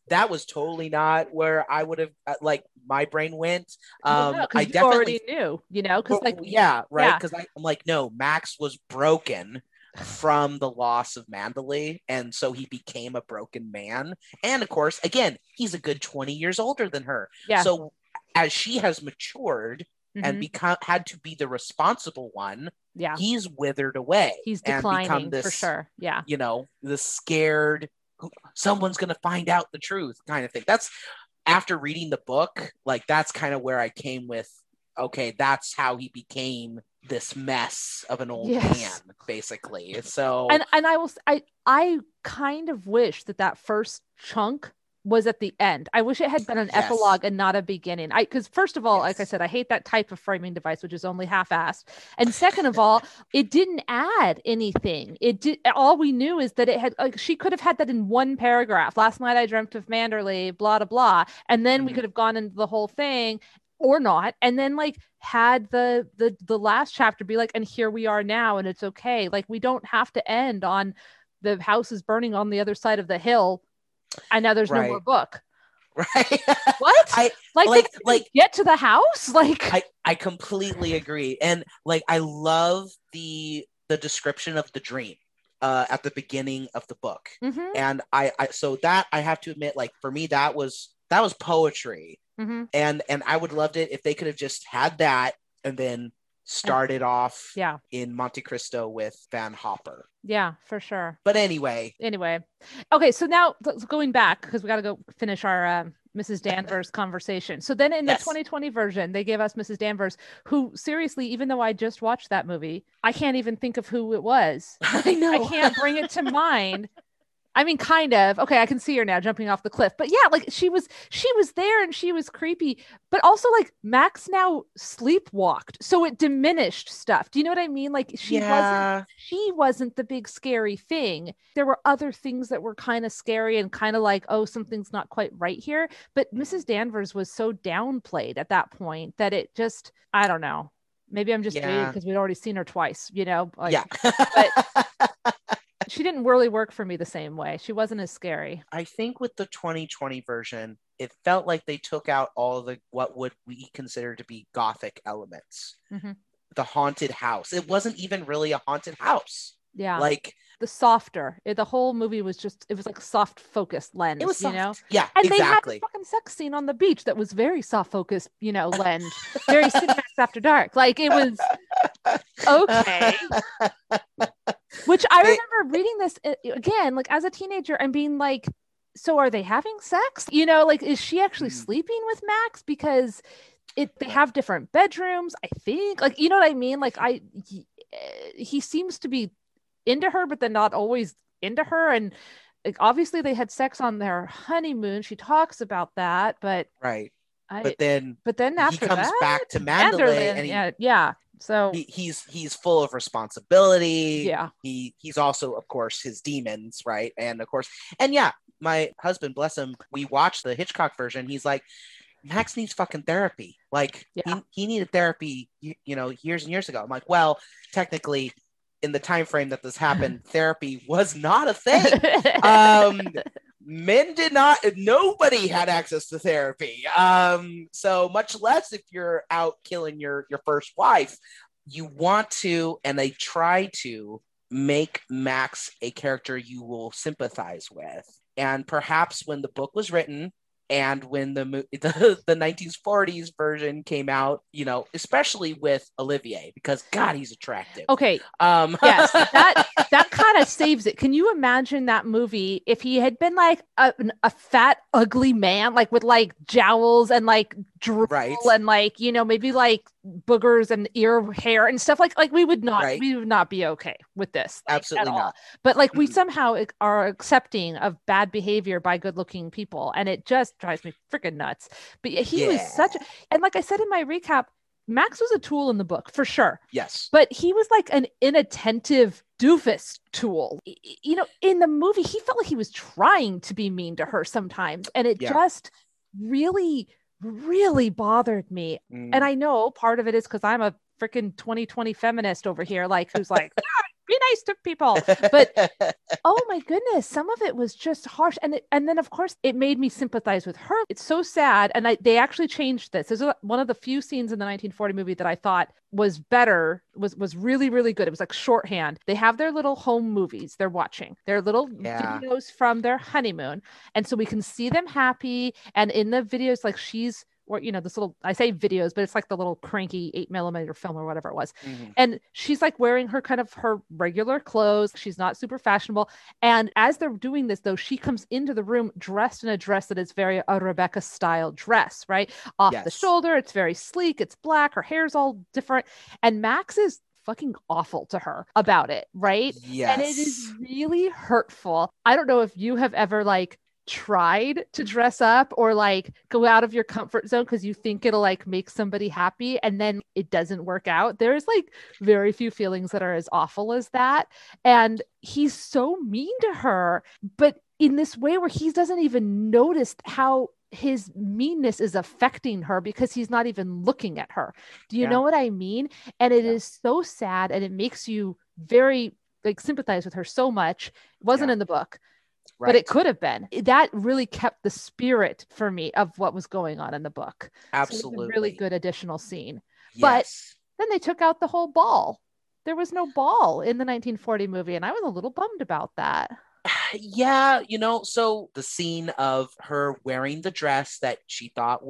That was totally not where I would have, like, my brain went. I definitely already knew, you know, because like, yeah, right. Because I'm like, no, Max was broken from the loss of Manderley. And so he became a broken man. And of course, again, he's a good 20 years older than her. Yeah. So as she has matured and had to be the responsible one, he's withered away. He's declining and become this, for sure. Yeah. You know, the scared, someone's going to find out the truth kind of thing. That's after reading the book, like that's kind of where I came with, okay, that's how he became this mess of an old man, basically. So, and I will, I kind of wish that first chunk was at the end. I wish it had been an epilogue and not a beginning. Because first of all, like I said, I hate that type of framing device, which is only half-assed. And second of all, it didn't add anything. It did. All we knew is that it had, like, she could have had that in one paragraph. Last night I dreamt of Manderley, blah, blah, blah. And then we could have gone into the whole thing. or not, and then like had the last chapter be like, and here we are now, and it's okay. Like, we don't have to end on the house is burning on the other side of the hill, and now there's no more book. Right. What? Like get to the house. Like, I completely agree. And like, I love the description of the dream at the beginning of the book. Mm-hmm. And so that I have to admit, like, for me, that was poetry. Mm-hmm. And I would loved it if they could have just had that and then started off in Monte Cristo with Van Hopper. Yeah, for sure. But anyway. Okay, so now going back, because we got to go finish our Mrs. Danvers conversation. So then in the 2020 version, they gave us Mrs. Danvers, who, seriously, even though I just watched that movie, I can't even think of who it was. I know. I can't bring it to mind. I mean, kind of. Okay, I can see her now jumping off the cliff. But yeah, like she was there and she was creepy. But also, like, Max now sleepwalked, so it diminished stuff. Do you know what I mean? Like, she wasn't the big scary thing. There were other things that were kind of scary and kind of like, oh, something's not quite right here. But Mrs. Danvers was so downplayed at that point that it just, I don't know. Maybe I'm just jaded because we'd already seen her twice, you know? Like, but she didn't really work for me the same way. She wasn't as scary. I think with the 2020 version, it felt like they took out all the what would we consider to be gothic elements. Mm-hmm. The haunted house. It wasn't even really a haunted house. Yeah. Like the whole movie was just, it was like soft focused lens. It was soft. You know? Yeah, and exactly. They had a fucking sex scene on the beach that was very soft focused, you know, lens. Very Cinemax After Dark. Like, it was okay. Which I remember reading this again, like, as a teenager and being like, so are they having sex? You know, like, is she actually sleeping with Max? Because they have different bedrooms, I think. Like, you know what I mean? Like, he seems to be into her, but then not always into her. And like, obviously they had sex on their honeymoon. She talks about that, but right. But then after he comes back to Mandalay, and so he's full of responsibility. Yeah. He's also, of course, his demons, right? And of course, and yeah, my husband, bless him, we watched the Hitchcock version. He's like, Max needs fucking therapy. Like, he needed therapy, you know, years and years ago. I'm like, well, technically, in the time frame that this happened, therapy was not a thing. Men did not, nobody had access to therapy. So much less if you're out killing your first wife. You want to, and they try to make Max a character you will sympathize with. And perhaps when the book was written and when the 1940s version came out, you know, especially with Olivier, because God, he's attractive. Okay. Yes, that kind of saves it. Can you imagine that movie if he had been like a fat, ugly man, like with like jowls and like drool and like, you know, maybe like boogers and ear hair and stuff like we would not, we would not be okay with this. Like, absolutely not. But like, we somehow are accepting of bad behavior by good looking people. And it just drives me freaking nuts. But he was and like I said in my recap, Max was a tool in the book for sure. Yes. But he was like an inattentive doofus tool. You know, in the movie, he felt like he was trying to be mean to her sometimes. And it just really bothered me. And I know part of it is because I'm a freaking 2020 feminist over here, like, who's like, be nice to people. But oh my goodness, some of it was just harsh. And then of course it made me sympathize with her. It's so sad. And they actually changed this. This is one of the few scenes in the 1940 movie that I thought was better, was really, really good. It was like shorthand. They have their little home movies they're watching, their little videos from their honeymoon. And so we can see them happy. And in the videos, like, she's, or, you know, this little, I say videos, but it's like the little cranky 8mm film or whatever it was. Mm-hmm. And she's like wearing her kind of her regular clothes. She's not super fashionable. And as they're doing this, though, she comes into the room dressed in a dress that is very a Rebecca style dress, right? Off the shoulder. It's very sleek. It's black. Her hair's all different. And Max is fucking awful to her about it. Right. Yes. And it is really hurtful. I don't know if you have ever like tried to dress up or like go out of your comfort zone because you think it'll like make somebody happy and then it doesn't work out. There's like very few feelings that are as awful as that. And he's so mean to her, but in this way where he doesn't even notice how his meanness is affecting her because he's not even looking at her. Do you know what I mean? And it is so sad, and it makes you very like sympathize with her so much. It wasn't in the book, but it could have been. That really kept the spirit for me of what was going on in the book. Absolutely. So it was a really good additional scene. Yes. But then they took out the whole ball. There was no ball in the 1940 movie, and I was a little bummed about that. Yeah, you know, so the scene of her wearing the dress that she thought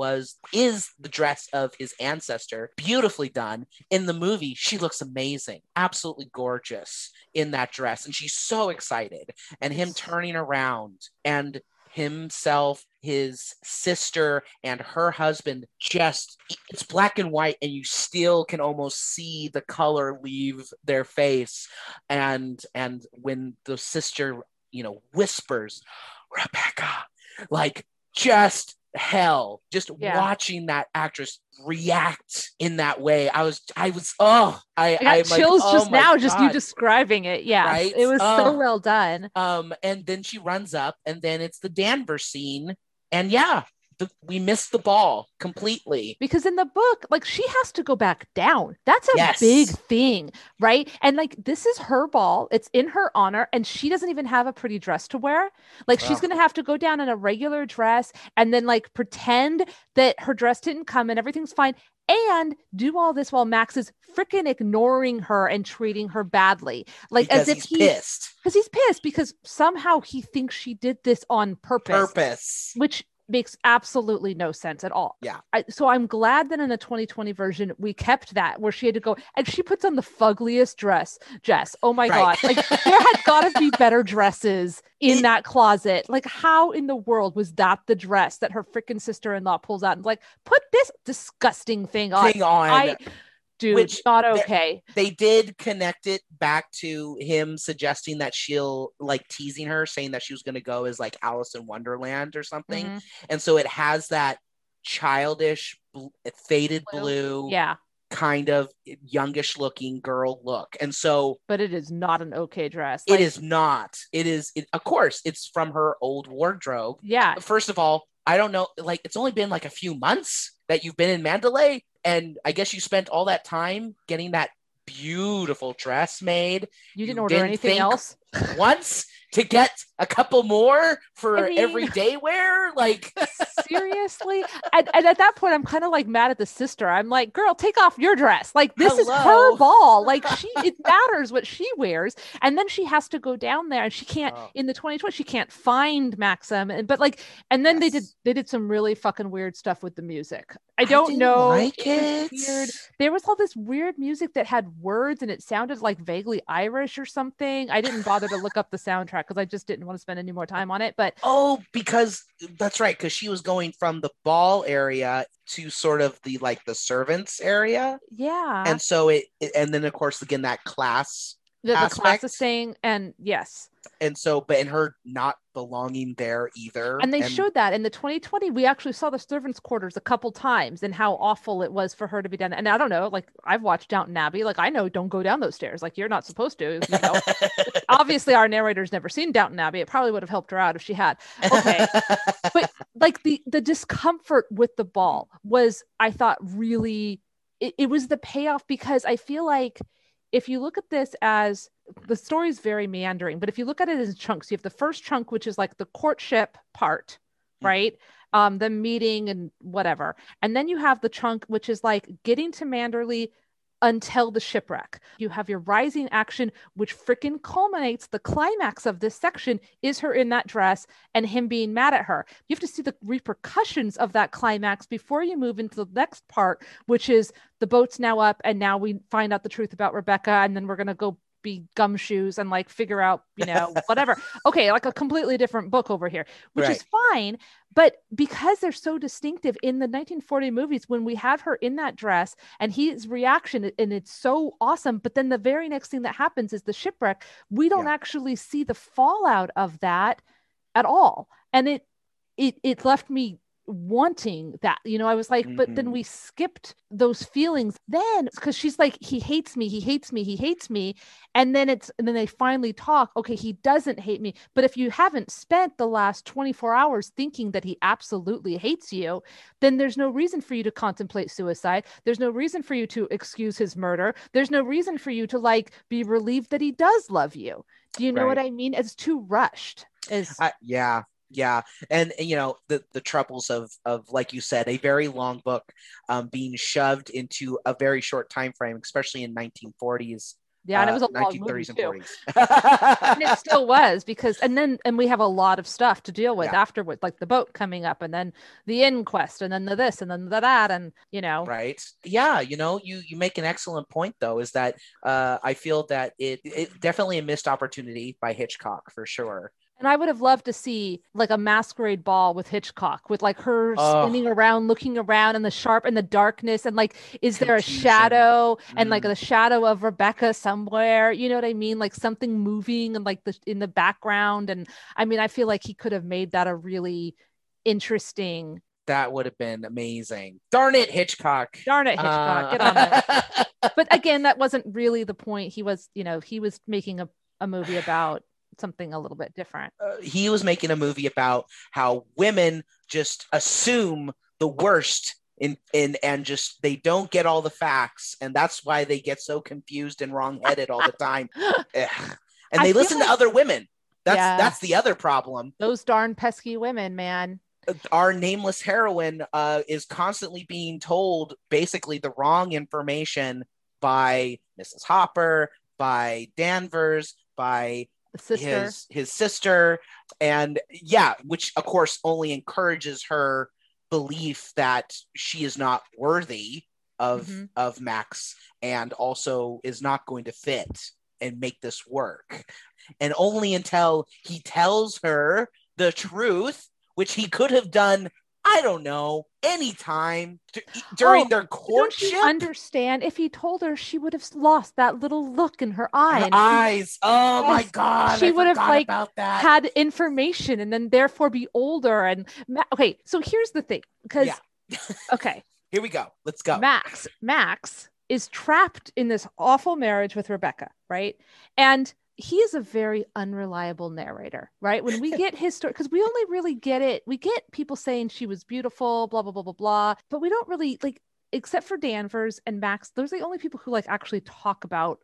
is the dress of his ancestor, beautifully done. In the movie, she looks amazing, absolutely gorgeous in that dress. And she's so excited. And him turning around and himself, his sister, and her husband, just, it's black and white, and you still can almost see the color leave their face. And when the sister, you know, whispers, Rebecca, like just hell, just watching that actress react in that way. I got chills just now, you describing it. Yeah. Right? It was so well done. And then she runs up, and then it's the Danvers scene. And we missed the ball completely. Because in the book, like, she has to go back down. That's a big thing, right? And like, this is her ball. It's in her honor. And she doesn't even have a pretty dress to wear. Like, she's going to have to go down in a regular dress and then like pretend that her dress didn't come and everything's fine. And do all this while Max is freaking ignoring her and treating her badly. Like, because as if he's pissed. Because he's pissed because somehow he thinks she did this on purpose. Which makes absolutely no sense at all. Yeah. So I'm glad that in the 2020 version, we kept that where she had to go, and she puts on the fuggliest dress, Jess. Oh my God. Like, there had got to be better dresses in that closet. Like, how in the world was that the dress that her freaking sister-in-law pulls out and like, put this disgusting thing on. Which, not okay. They did connect it back to him suggesting that she'll, like, teasing her, saying that she was going to go as like Alice in Wonderland or something. Mm-hmm. And so it has that childish, faded blue kind of youngish looking girl look. And so, but it is not an okay dress. Like, it is not. Of course, it's from her old wardrobe. Yeah. First of all, I don't know. Like, it's only been like a few months that you've been in Mandalay. And I guess you spent all that time getting that beautiful dress made. You didn't order anything else once to get a couple more for everyday wear? Like, seriously? And at that point, I'm kind of like mad at the sister. I'm like, girl, take off your dress. Like, this is her ball. Like, it matters what she wears. And then she has to go down there, and she can't in the 2020, she can't find Maxim. And then they did some really fucking weird stuff with the music. I don't know. Like it was weird. There was all this weird music that had words, and it sounded like vaguely Irish or something. I didn't bother to look up the soundtrack because I just didn't want to spend any more time on it. But because that's right, because she was going from the ball area to sort of the like the servants area. Yeah. And so and then of course again that class. The class is saying, and yes. And so, but in her not belonging there either. And they showed that in the 2020, we actually saw the servants' quarters a couple times and how awful it was for her to be done. And I don't know, like, I've watched Downton Abbey. Like, I know, don't go down those stairs. Like, you're not supposed to. You know? Obviously, our narrator's never seen Downton Abbey. It probably would have helped her out if she had. Okay. But like the discomfort with the ball was, I thought, really, it was the payoff, because I feel like if you look at this as, the story is very meandering, but if you look at it as chunks, you have the first chunk, which is like the courtship part, right? The meeting and whatever. And then you have the chunk, which is like getting to Manderley until the shipwreck. You have your rising action, which freaking culminates. The climax of this section is her in that dress and him being mad at her. You have to see the repercussions of that climax before you move into the next part, which is the boat's now up, and now we find out the truth about Rebecca, and then we're going to go be gumshoes and like figure out, you know, whatever. Okay, like a completely different book over here, which is fine. But because they're so distinctive in the 1940 movies, when we have her in that dress and his reaction, and it's so awesome, but then the very next thing that happens is the shipwreck. We don't actually see the fallout of that at all. And it left me wanting that, you know, I was like, but then we skipped those feelings then, because she's like, he hates me. And then they finally talk. Okay, he doesn't hate me. But if you haven't spent the last 24 hours thinking that he absolutely hates you, then there's no reason for you to contemplate suicide. There's no reason for you to excuse his murder. There's no reason for you to like be relieved that he does love you. Do you know what I mean? It's too rushed. Yeah. And, you know, the troubles of, like you said, a very long book being shoved into a very short time frame, especially in 1940s. Yeah, and it was a long movie too. And it still was, because and we have a lot of stuff to deal with afterwards, like the boat coming up and then the inquest and then the this and then the that, and you know. Right. Yeah, you know, you make an excellent point though, is that I feel that it definitely a missed opportunity by Hitchcock for sure. And I would have loved to see like a masquerade ball with Hitchcock, with like her spinning around, looking around, and the sharp and the darkness. And like, is there a shadow and like the shadow of Rebecca somewhere? You know what I mean? Like something moving and like in the background. And I mean, I feel like he could have made that a really interesting. That would have been amazing. Darn it, Hitchcock. Get on that. But again, that wasn't really the point. He was making a movie about something a little bit different. He was making a movie about how women just assume the worst and just they don't get all the facts, and that's why they get so confused and wrongheaded all the time. And they listen to other women. That's the other problem. Those darn pesky women, man. Our nameless heroine is constantly being told basically the wrong information by Mrs. Hopper, by Danvers, by sister. His sister, and which of course only encourages her belief that she is not worthy of Max, and also is not going to fit and make this work. And only until he tells her the truth, which he could have done, I don't know, anytime during their courtship. Don't you understand? If he told her, she would have lost that little look in her eye. Her eyes. Oh my God. She would have like had information and then therefore be older. And okay, so here's the thing. Because okay, here we go. Let's go. Max is trapped in this awful marriage with Rebecca, right? And he is a very unreliable narrator, right? When we get his story, because we only really get it. We get people saying she was beautiful, blah, blah, blah, blah, blah. But we don't really like, except for Danvers and Max, those are the only people who like actually talk about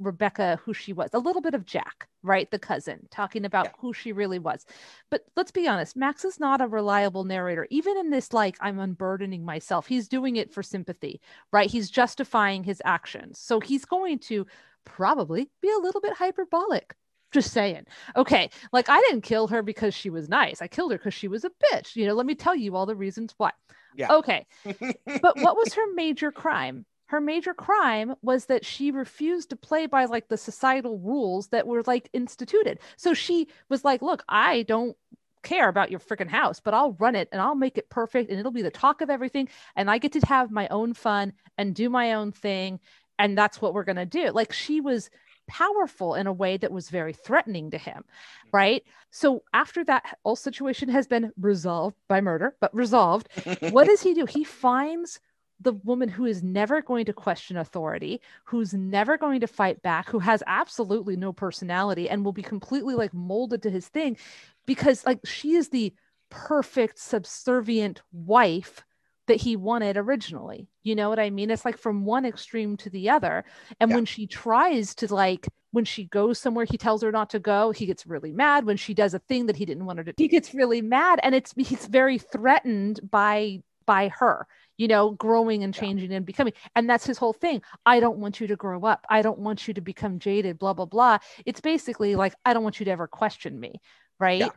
Rebecca, who she was. A little bit of Jack, right? The cousin, talking about who she really was. But let's be honest, Max is not a reliable narrator. Even in this, like, I'm unburdening myself, he's doing it for sympathy, right? He's justifying his actions. So he's going to probably be a little bit hyperbolic. Just saying. Okay, like, I didn't kill her because she was nice. I killed her because she was a bitch. You know, let me tell you all the reasons why. Yeah. Okay. But what was her major crime? Her major crime was that she refused to play by like the societal rules that were like instituted. So she was like, look, I don't care about your freaking house, but I'll run it and I'll make it perfect and it'll be the talk of everything. And I get to have my own fun and do my own thing. And that's what we're going to do. Like, she was powerful in a way that was very threatening to him, right? So after that whole situation has been resolved by murder, but resolved, what does he do? He finds the woman who is never going to question authority, who's never going to fight back, who has absolutely no personality and will be completely like molded to his thing, because like she is the perfect subservient wife that he wanted originally. You know what I mean? It's like from one extreme to the other. And when she tries to like, when she goes somewhere, he tells her not to go, he gets really mad. When she does a thing that he didn't want her to, he gets really mad. And he's very threatened by her, you know, growing and changing and becoming. And that's his whole thing. I don't want you to grow up. I don't want you to become jaded, blah, blah, blah. It's basically like, I don't want you to ever question me. Right. Yeah.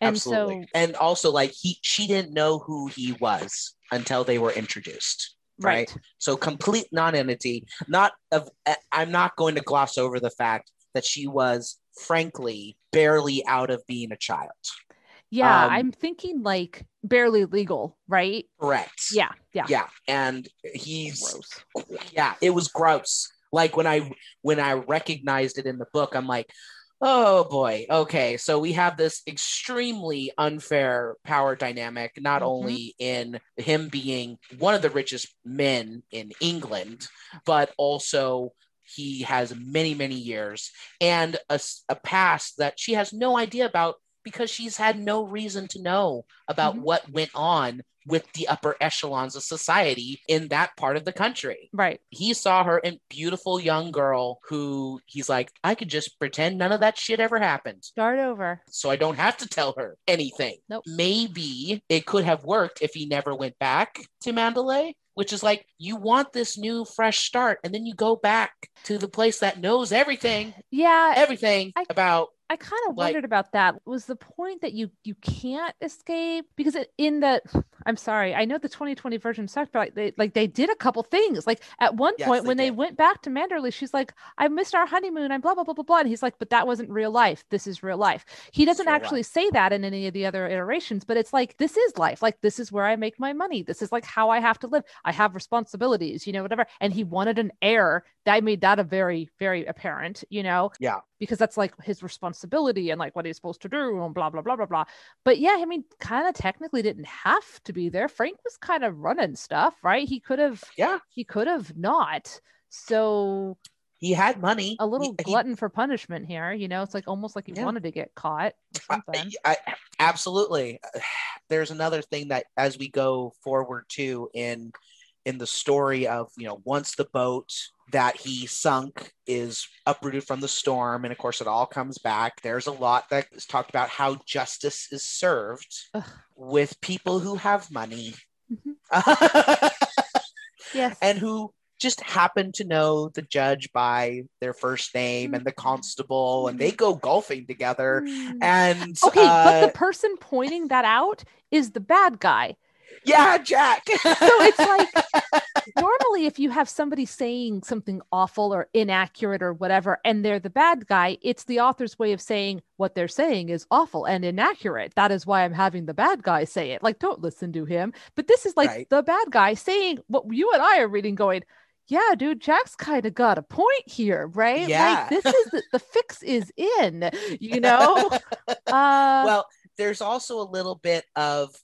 And absolutely. So, and also like she didn't know who he was until they were introduced. Right. So complete non-entity, I'm not going to gloss over the fact that she was frankly barely out of being a child. Yeah. I'm thinking like barely legal, right? Correct. Yeah. And gross. It was gross. Like when I recognized it in the book, I'm like, Oh boy. Okay. So we have this extremely unfair power dynamic, not only in him being one of the richest men in England, but also he has many, many years and a past that she has no idea about, because she's had no reason to know about what went on with the upper echelons of society in that part of the country. Right. He saw her, in beautiful young girl who he's like, I could just pretend none of that shit ever happened. Start over. So I don't have to tell her anything. Nope. Maybe it could have worked if he never went back to Mandalay, which is like, you want this new fresh start, and then you go back to the place that knows everything. Yeah. Everything about... I kind of wondered about that. Was the point that you can't escape? Because I'm sorry, I know the 2020 version sucked, but they did a couple things. Like at one point when they went back to Manderley, she's like, I missed our honeymoon. I'm blah, blah, blah, blah, blah. And he's like, but that wasn't real life. This is real life. He doesn't actually say that in any of the other iterations, but it's like, this is life. Like, this is where I make my money. This is like how I have to live. I have responsibilities, whatever. And he wanted an heir. I made that a very, very apparent, Yeah. Because that's like his responsibility and like what he's supposed to do and blah, blah, blah, blah, blah. But yeah, I mean, kind of technically didn't have to be there. Frank was kind of running stuff, right? He could have, he could have not. So he had money. A little glutton for punishment here, it's like almost like he wanted to get caught. I absolutely. There's another thing that as we go forward too in the story of, once the boat that he sunk is uprooted from the storm, and of course it all comes back, there's a lot that is talked about how justice is served with people who have money yes, and who just happen to know the judge by their first name and the constable, and they go golfing together and but the person pointing that out is the bad guy. Yeah, Jack. So it's like, normally if you have somebody saying something awful or inaccurate or whatever, and they're the bad guy, it's the author's way of saying what they're saying is awful and inaccurate. That is why I'm having the bad guy say it. Like, don't listen to him. But this is like the bad guy saying what you and I are reading going, yeah, dude, Jack's kind of got a point here, right? Yeah. Like, this is the fix is in, Well, there's also a little bit of...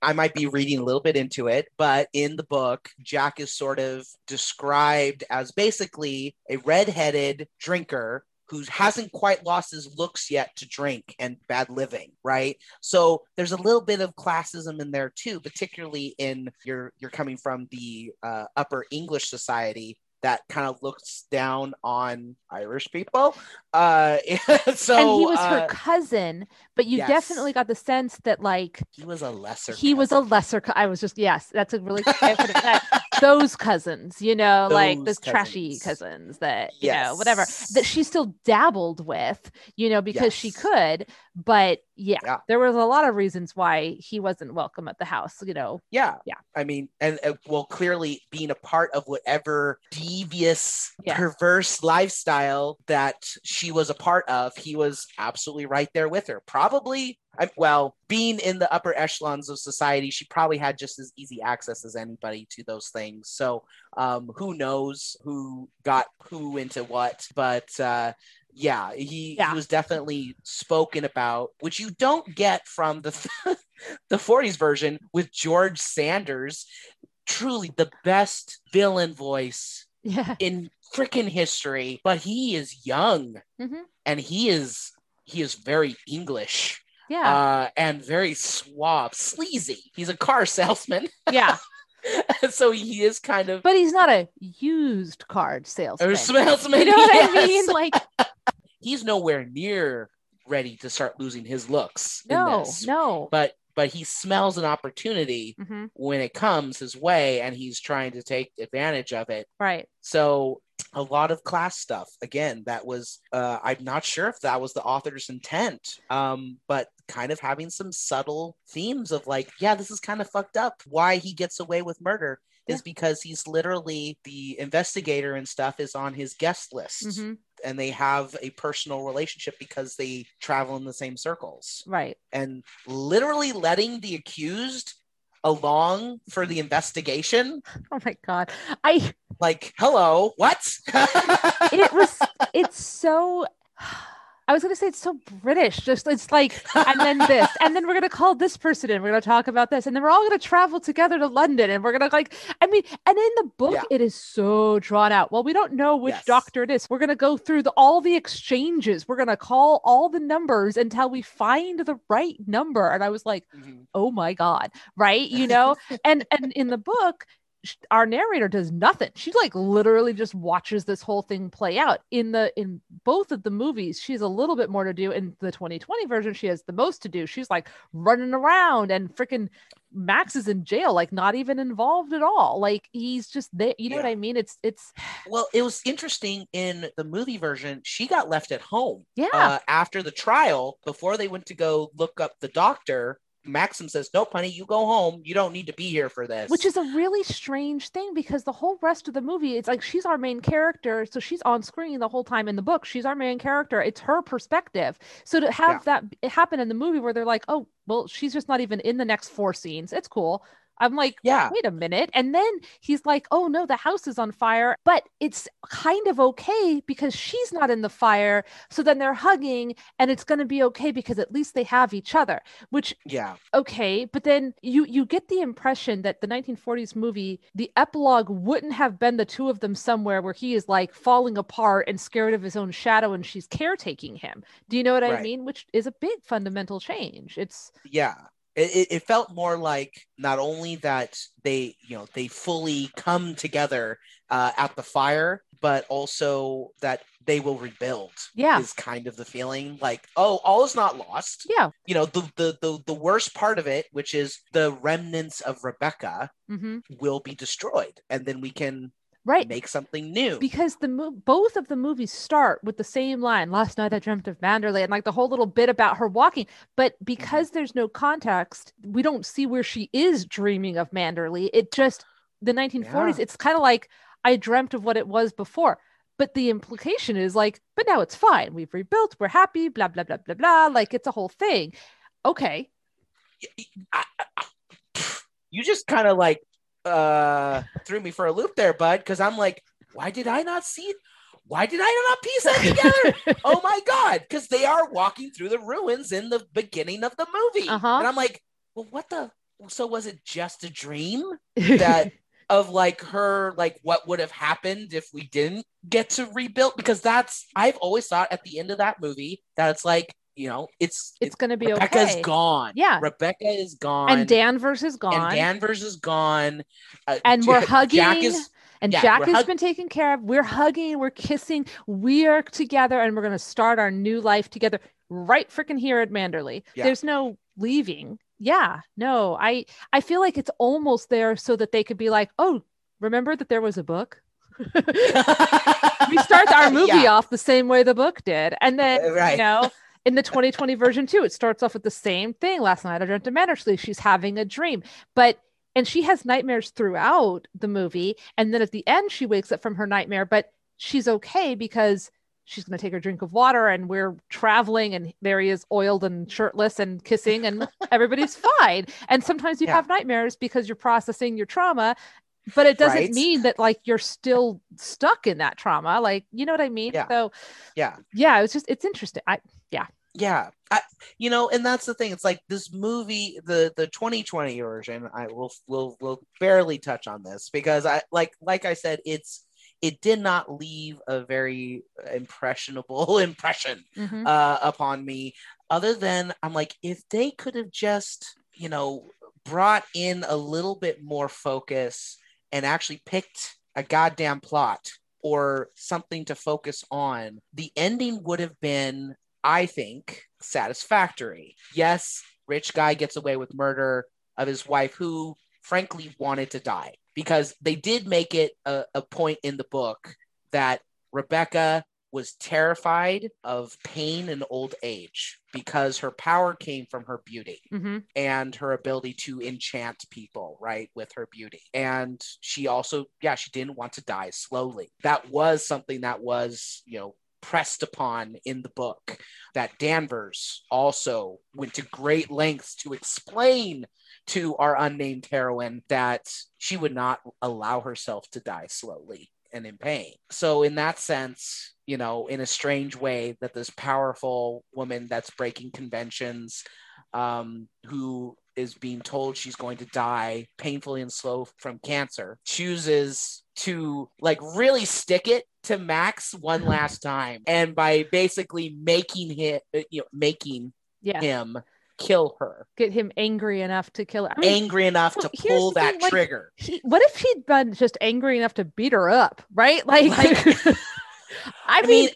I might be reading a little bit into it, but in the book, Jack is sort of described as basically a redheaded drinker who hasn't quite lost his looks yet to drink and bad living, right? So there's a little bit of classism in there too, particularly in you're coming from the upper English society that kind of looks down on Irish people. So and he was her cousin, but you definitely got the sense that like he was a lesser. I was just that's a really those cousins, those like the trashy cousins that whatever that she still dabbled with, because she could. But there was a lot of reasons why he wasn't welcome at the house, I mean, and clearly being a part of whatever devious, perverse lifestyle that she was a part of, he was absolutely right there with her. Probably, being in the upper echelons of society, she probably had just as easy access as anybody to those things. So who knows who got who into what, but he was definitely spoken about, which you don't get from the 40s version with George Sanders, truly the best villain voice in freaking history. But he is young and he is very English and very suave, sleazy. He's a car salesman. So he is kind of, but he's not a used car salesman. I mean? Like, he's nowhere near ready to start losing his looks. No. But he smells an opportunity when it comes his way, and he's trying to take advantage of it. Right. So a lot of class stuff. Again, that was, I'm not sure if that was the author's intent, but kind of having some subtle themes of like, this is kind of fucked up. Why he gets away with murder is because he's literally the investigator and stuff is on his guest list. And they have a personal relationship because they travel in the same circles. Right. And literally letting the accused along for the investigation. Oh my God. I hello, what? It's so I was going to say it's so British. Just it's like, and then this, and then we're going to call this person in. We're going to talk about this. And then we're all going to travel together to London. And we're going to like, I mean, and in the book, it is so drawn out. Well, we don't know which doctor it is. We're going to go through all the exchanges. We're going to call all the numbers until we find the right number. And I was like, oh my God. Right. You know, and in the book, our narrator does nothing. She like literally just watches this whole thing play out. In both of the movies, she's a little bit more to do. In the 2020 version, she has the most to do. She's like running around, and freaking Max is in jail, like not even involved at all. Like he's just there. You know what I mean? It's well, it was interesting in the movie version. She got left at home. Yeah. After the trial, before they went to go look up the doctor, Maxim says, nope, honey, you go home. You don't need to be here for this. Which is a really strange thing, because the whole rest of the movie, it's like she's our main character. So she's on screen the whole time. In the book, she's our main character. It's her perspective. So to have that happen in the movie where they're like, oh, well, she's just not even in the next 4 scenes. It's cool. I'm like, wait a minute. And then he's like, oh no, the house is on fire, but it's kind of okay because she's not in the fire. So then they're hugging and it's going to be okay because at least they have each other, which, okay. But then you get the impression that the 1940s movie, the epilogue wouldn't have been the two of them somewhere where he is like falling apart and scared of his own shadow and she's caretaking him. Do you know what I mean? Which is a big fundamental change. It's It felt more like not only that they, you know, they fully come together at the fire, but also that they will rebuild. Yeah, is kind of the feeling. Like, oh, all is not lost. Yeah, you know, the worst part of it, which is the remnants of Rebecca, will be destroyed, and then we can. Right. Make something new. Because both of the movies start with the same line, last night I dreamt of Manderley, and like the whole little bit about her walking. But because there's no context, we don't see where she is dreaming of Manderley. It just, the 1940s, it's kind of like, I dreamt of what it was before. But the implication is like, but now it's fine. We've rebuilt. We're happy. Blah, blah, blah, blah, blah. Like it's a whole thing. Okay. You just kind of like, threw me for a loop there, bud, because I'm like, why did I not piece that together? Oh my God, because they are walking through the ruins in the beginning of the movie. And I'm like, well, so was it just a dream that of like her, like what would have happened if we didn't get to rebuild? Because that's, I've always thought at the end of that movie that it's like, you know, it's going to be Rebecca's okay. Gone. Yeah. Rebecca is gone. And Danvers is gone. And we're hugging. Jack has been taken care of. We're hugging. We're kissing. We are together. And we're going to start our new life together right freaking here at Manderley. Yeah. There's no leaving. Yeah. No, I feel like it's almost there so that they could be like, oh, remember that there was a book? We start our movie off the same way the book did. And then, you know. In the 2020 version too, it starts off with the same thing. Last night I dreamt of Manderley. She's having a dream, and she has nightmares throughout the movie. And then at the end, she wakes up from her nightmare, but she's okay because she's going to take her drink of water and we're traveling and there he is oiled and shirtless and kissing and everybody's fine. And sometimes you have nightmares because you're processing your trauma, but it doesn't mean that like you're still stuck in that trauma. Like, you know what I mean? Yeah. So yeah, it's interesting. You know, and that's the thing. It's like this movie, the 2020 version. I will barely touch on this because I like I said, it did not leave a very impressionable impression upon me. Other than I'm like, if they could have just, you know, brought in a little bit more focus and actually picked a goddamn plot or something to focus on, the ending would have been, I think, satisfactory. Yes, rich guy gets away with murder of his wife, who frankly wanted to die, because they did make it a point in the book that Rebecca was terrified of pain and old age because her power came from her beauty and her ability to enchant people, right, with her beauty. And she also, she didn't want to die slowly. That was something that was, you know, pressed upon in the book, that Danvers also went to great lengths to explain to our unnamed heroine that she would not allow herself to die slowly and in pain. So in that sense, you know, in a strange way, that this powerful woman that's breaking conventions, who is being told she's going to die painfully and slow from cancer, chooses to like really stick it to Max one last time, and by basically making him kill her, get him angry enough to kill her. I mean, angry enough to pull that trigger. What if he'd been just angry enough to beat her up, right? I mean,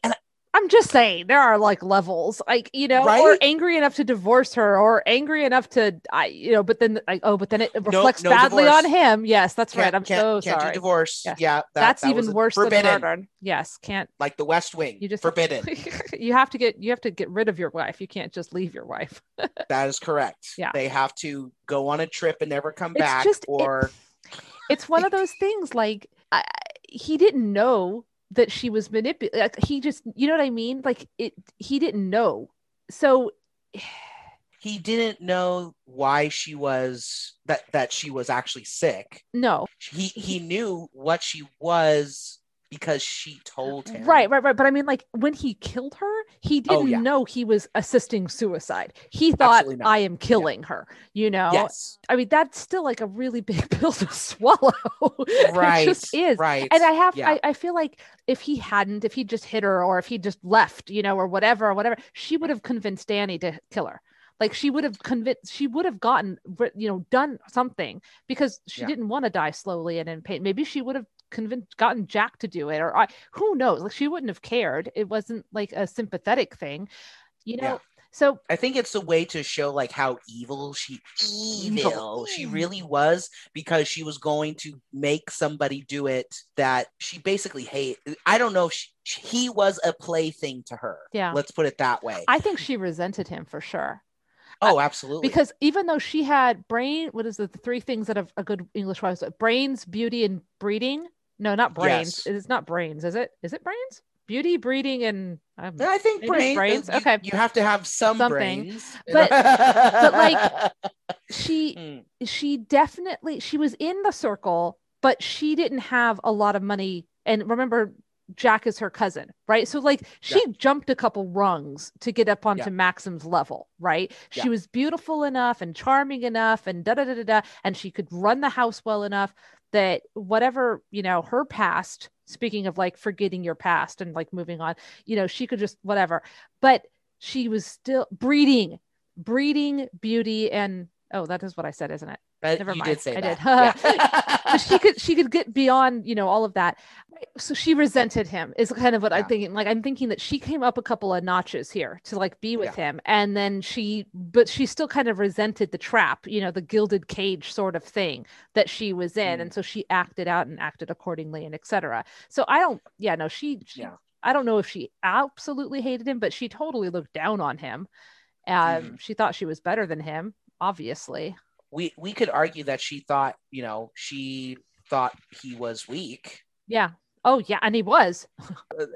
I'm just saying there are like levels, like, you know, right? Or angry enough to divorce her, or angry enough to, but then it reflects badly on him. Yes, that's right. I'm sorry. Divorce. Yes. Yeah. That's even worse than murder. Yes. Can't, like the West Wing. You just forbidden. You have to get rid of your wife. You can't just leave your wife. That is correct. Yeah. They have to go on a trip and never come back. It's one of those things. Like he didn't know that she was manipulated. He just, you know what I mean? Like he didn't know. So he didn't know why she was, that she was actually sick. No, he knew what she was because she told him. Right. But I mean, like when he killed her, he didn't know he was assisting suicide. He thought, I am killing her, you know? Yes. I mean, that's still like a really big pill to swallow. Right. It just is. Right. And I feel like if he just hit her, or if he just left, you know, or whatever, she would have convinced Danny to kill her. Like she would have gotten, you know, done something, because she didn't want to die slowly and in pain. Maybe she would have gotten Jack to do it, or who knows? Like she wouldn't have cared. It wasn't like a sympathetic thing, you know. Yeah. So I think it's a way to show like how evil she really was, because she was going to make somebody do it that she basically hated. I don't know if he was a plaything to her. Yeah, let's put it that way. I think she resented him for sure. Oh, absolutely. Because even though she had the three things that a good English wife said? Brains, beauty, and breeding. No, not brains. Yes. It's not brains, is it? Is it brains? Beauty, breeding, and I think brains. Okay, you have to have something. Brains, but like she definitely, she was in the circle, but she didn't have a lot of money. And remember, Jack is her cousin, right? So like she jumped a couple rungs to get up onto Maxim's level, right? Yeah. She was beautiful enough and charming enough and and she could run the house well enough that whatever, you know, her past, speaking of like forgetting your past and like moving on, you know, she could just whatever, but she was still breeding beauty and, oh, that is what I said, isn't it? Never mind. Did say I that. Did. Yeah. She could get beyond, you know, all of that. So she resented him is kind of what I'm thinking. Like, I'm thinking that she came up a couple of notches here to like be with him. And then she still kind of resented the trap, you know, the gilded cage sort of thing that she was in. Mm. And so she acted out and acted accordingly, and et cetera. So I don't know if she absolutely hated him, but she totally looked down on him. She thought she was better than him, obviously. We could argue that she thought, you know, he was weak. Yeah. Oh yeah. And he was,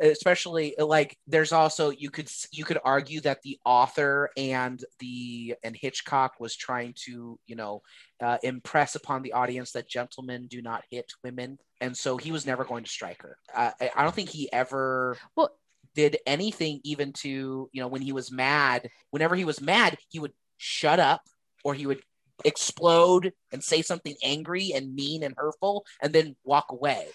especially like, there's also, you could argue that the author and Hitchcock was trying to, you know, impress upon the audience that gentlemen do not hit women. And so he was never going to strike her. I don't think he ever did anything, even to, you know, when he was mad, whenever he was mad, he would shut up, or he would explode and say something angry and mean and hurtful and then walk away,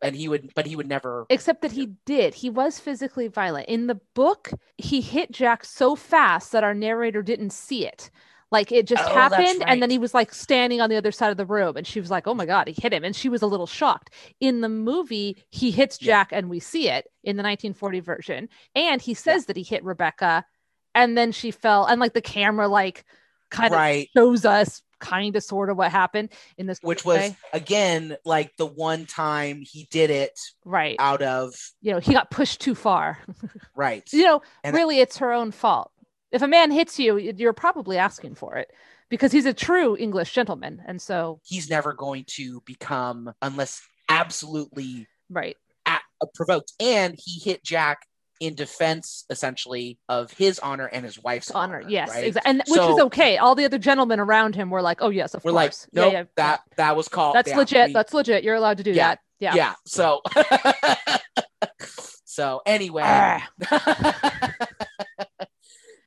but he would never, except that he was physically violent in the book. He hit Jack so fast that our narrator didn't see it, like it just happened, right. And then he was like standing on the other side of the room, and she was like, oh my god, he hit him, and she was a little shocked. In the movie, he hits Jack and we see it in the 1940 version, and he says that he hit Rebecca, and then she fell, and like the camera like kind of shows us kind of sort of what happened in this, which was again like the one time he did it right out of, you know, he got pushed too far. Right. You know, and really it's her own fault. If a man hits you, you're probably asking for it, because he's a true English gentleman, and so he's never going to become unless absolutely provoked. And he hit Jack in defense, essentially, of his honor and his wife's honor. Yes, right? Exactly. And which is okay. All the other gentlemen around him were like, "Oh yes, of course." We're like, "No, that was called. That's legit. That's legit. You're allowed to do that." Yeah. So, So anyway,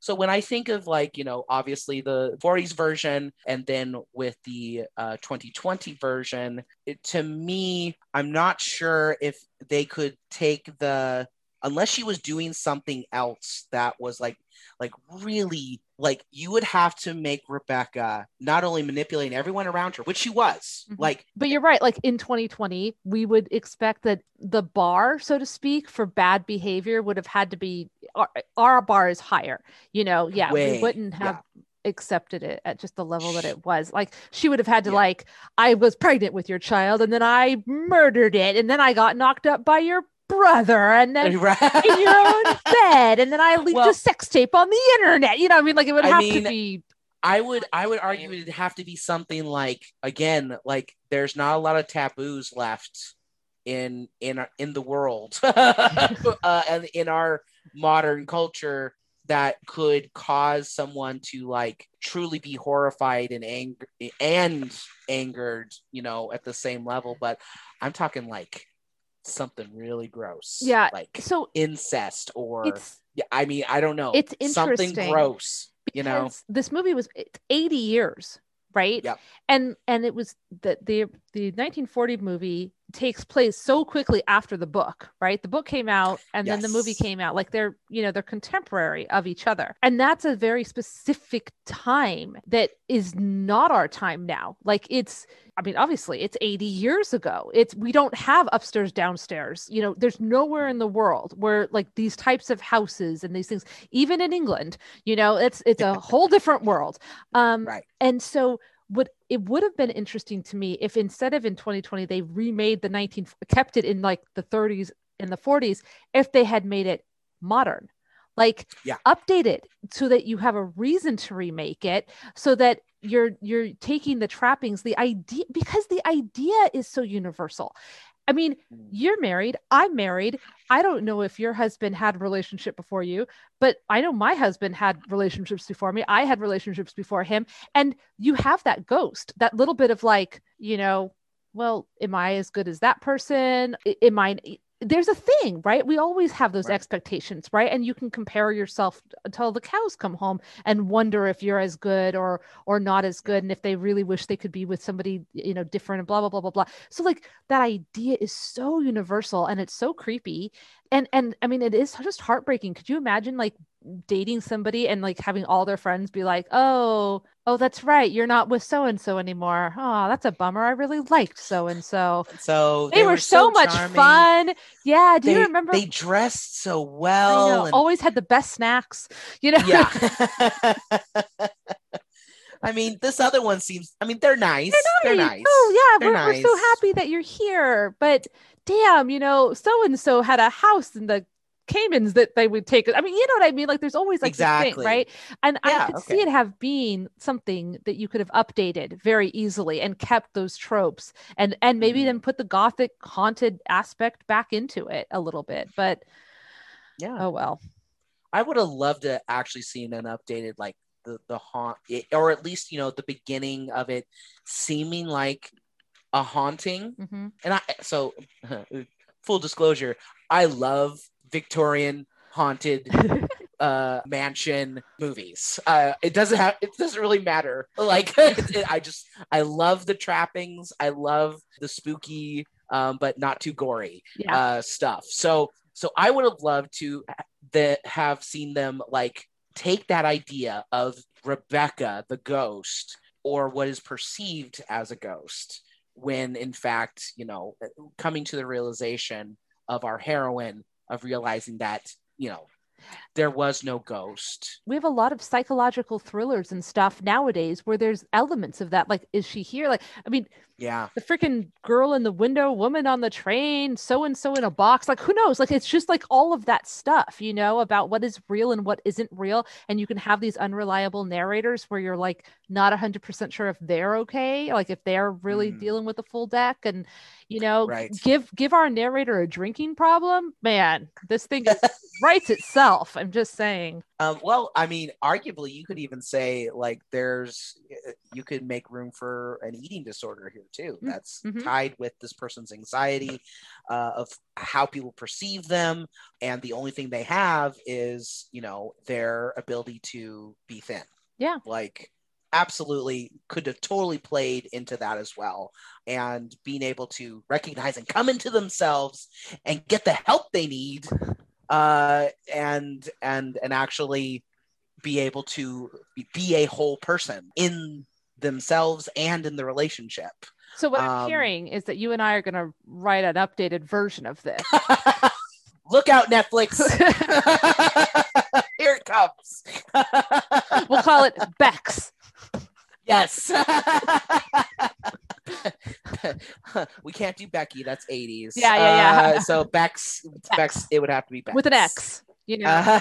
so when I think of, like, you know, obviously the 40s version and then with the 2020 version, to me, I'm not sure if they could take the, unless she was doing something else that was like really, like, you would have to make Rebecca not only manipulating everyone around her, which she was, mm-hmm. like. But you're right. Like in 2020, we would expect that the bar, so to speak, for bad behavior would have had to be, our bar is higher, you know? Yeah. Way, we wouldn't have accepted it at just the level that it was. Like, she would have had to, like, I was pregnant with your child and then I murdered it. And then I got knocked up by your brother, and then in your own bed, and then I leaked a sex tape on the internet. You know, I mean, like, it would have to be. I would argue it'd have to be something like, again, like, there's not a lot of taboos left in the world and in our modern culture that could cause someone to, like, truly be horrified and angered, you know, at the same level. But I'm talking like something really gross, like, so incest, or I mean, I don't know, it's something gross, you know. This movie was 80 years, right? Yeah. And it was that the 1940 movie takes place so quickly after the book, right? The book came out and then the movie came out, like, they're, you know, they're contemporary of each other. And that's a very specific time that is not our time now. Like, it's, I mean, obviously it's 80 years ago. It's, we don't have upstairs, downstairs, you know, there's nowhere in the world where, like, these types of houses and these things, even in England, you know, it's a whole different world. Right. And so it would have been interesting to me if, instead of in 2020, they remade the kept it in, like, the 30s and the 40s, if they had made it modern, like, update it so that you have a reason to remake it, so that you're taking the trappings, the idea, because the idea is so universal. I mean, you're married, I'm married. I don't know if your husband had a relationship before you, but I know my husband had relationships before me. I had relationships before him. And you have that ghost, that little bit of, like, you know, well, am I as good as that person? Am I... There's a thing, right? We always have those expectations, right? And you can compare yourself until the cows come home and wonder if you're as good or not as good, and if they really wish they could be with somebody, you know, different, and blah, blah, blah, blah, blah. So, like, that idea is so universal and it's so creepy. And I mean, it is just heartbreaking. Could you imagine, like, dating somebody and, like, having all their friends be like, oh, that's right, you're not with so-and-so anymore. Oh, that's a bummer. I really liked so-and-so. So they were so much charming. Fun. Yeah. Do you remember? They dressed so well. I know, and always had the best snacks, you know? Yeah. I mean, this other one seems, I mean, they're nice. Oh yeah. We're so happy that you're here, but damn, you know, so-and-so had a house in the Caymans that they would take. I mean, you know what I mean? Like, there's always, like, this thing, right? And I could see it have been something that you could have updated very easily and kept those tropes and maybe then put the gothic haunted aspect back into it a little bit. But yeah, oh well. I would have loved to actually seen an updated, like, the haunt, or at least, you know, the beginning of it seeming like a haunting. Mm-hmm. And so full disclosure, I love Victorian haunted mansion movies. It doesn't really matter. Like, I love the trappings. I love the spooky, but not too gory stuff. So I would have loved to have seen them, like, take that idea of Rebecca, the ghost, or what is perceived as a ghost, when in fact, you know, coming to the realization of our heroine, of realizing that, you know, there was no ghost. We have a lot of psychological thrillers and stuff nowadays where there's elements of that. Like, is she here? Like, I mean, yeah, the freaking girl in the window, woman on the train, so-and-so in a box. Like, who knows? Like, it's just, like, all of that stuff, you know, about what is real and what isn't real. And you can have these unreliable narrators where you're, like, not 100% sure if they're okay. Like, if they're really dealing with a full deck, and, you know, give our narrator a drinking problem, man, this thing writes itself. I'm just saying. Well, I mean, arguably, you could even say, like, you could make room for an eating disorder here too. That's tied with this person's anxiety of how people perceive them. And the only thing they have is, you know, their ability to be thin. Yeah. Like, absolutely could have totally played into that as well. And being able to recognize and come into themselves and get the help they need and actually be able to be a whole person in themselves and in the relationship. So what I'm hearing is that you and I are going to write an updated version of this. Look out, Netflix. Here it comes. We'll call it Bex. Yes. We can't do Becky. That's 80s. Yeah. So Bex, it would have to be Bex. With an X, you know.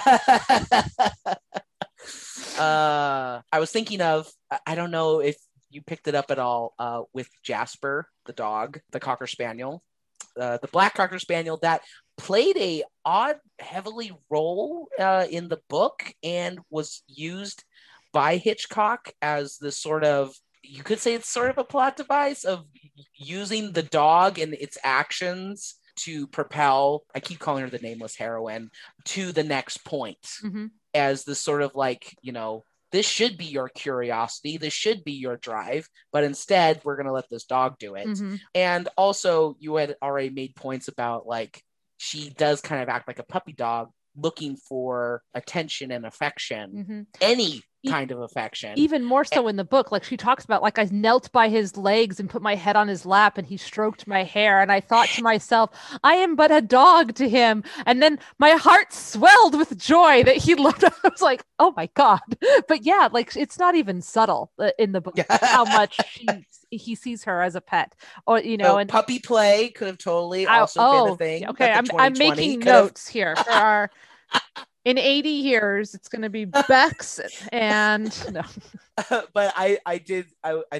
I was thinking of, I don't know if you picked it up at all, with Jasper, the dog, the Cocker Spaniel, the Black Cocker Spaniel that played a odd, heavily role in the book and was used by Hitchcock as this sort of, you could say it's sort of a plot device of using the dog and its actions to propel, I keep calling her the nameless heroine, to the next point. Mm-hmm. As this sort of like, you know, this should be your curiosity, this should be your drive, but instead we're going to let this dog do it. Mm-hmm. And also you had already made points about like, she does kind of act like a puppy dog looking for attention and affection, any kind of affection. Even more so in the book, like she talks about, like, I knelt by his legs and put my head on his lap and he stroked my hair. And I thought to myself, I am but a dog to him. And then my heart swelled with joy that he loved. I was like, oh my God. But yeah, like it's not even subtle in the book, how much he sees her as a pet, or, you know, and puppy play could have totally also been a thing. Okay. I'm making notes here for our, in 80 years, it's going to be Bex and no. But I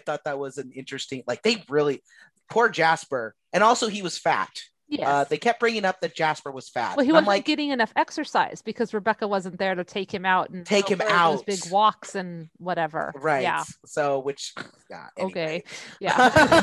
thought that was an interesting, like they really, poor Jasper. And also he was fat. Yes. They kept bringing up that Jasper was fat. Well, he wasn't getting enough exercise because Rebecca wasn't there to take him out and take him out those big walks and whatever. Right. Yeah. So, which, yeah. Anyway. Okay. Yeah.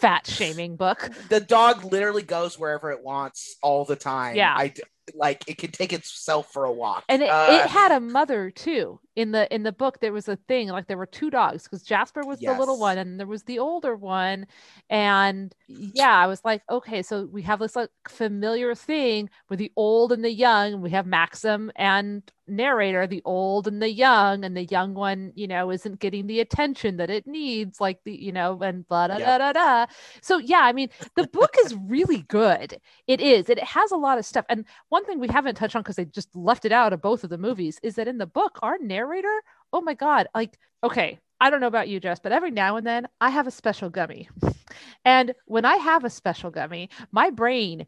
Fat shaming book. The dog literally goes wherever it wants all the time. Yeah. Like it could take itself for a walk. And it had a mother too. In the book, there was a thing, like there were two dogs because Jasper was the little one and there was the older one. And yeah, I was like, okay, so we have this like familiar thing with the old and the young. We have Maxim and narrator, the old and the young one, you know, isn't getting the attention that it needs, like the, you know, and blah, da, da, da, da. So yeah, I mean, the book is really good. It is. It has a lot of stuff. And one thing we haven't touched on because they just left it out of both of the movies is that in the book, our narrator, oh my God, like, okay, I don't know about you, Jess, but every now and then I have a special gummy. And when I have a special gummy, my brain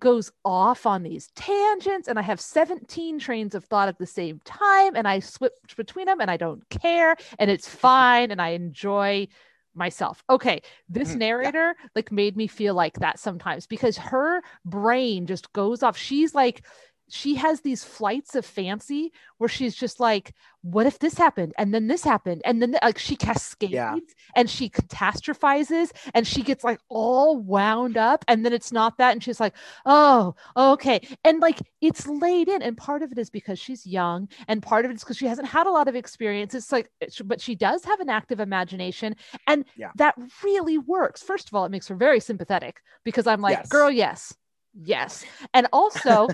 goes off on these tangents and I have 17 trains of thought at the same time and I switch between them and I don't care and it's fine and I enjoy myself. Okay, this narrator like made me feel like that sometimes because her brain just goes off. She's like, she has these flights of fancy where she's just like, what if this happened? And then this happened. And then like she cascades and she catastrophizes and she gets like all wound up and then it's not that. And she's like, oh, okay. And like, it's laid in. And part of it is because she's young and part of it is because she hasn't had a lot of experience. It's like, but she does have an active imagination and that really works. First of all, it makes her very sympathetic because I'm like, girl, yes. And also,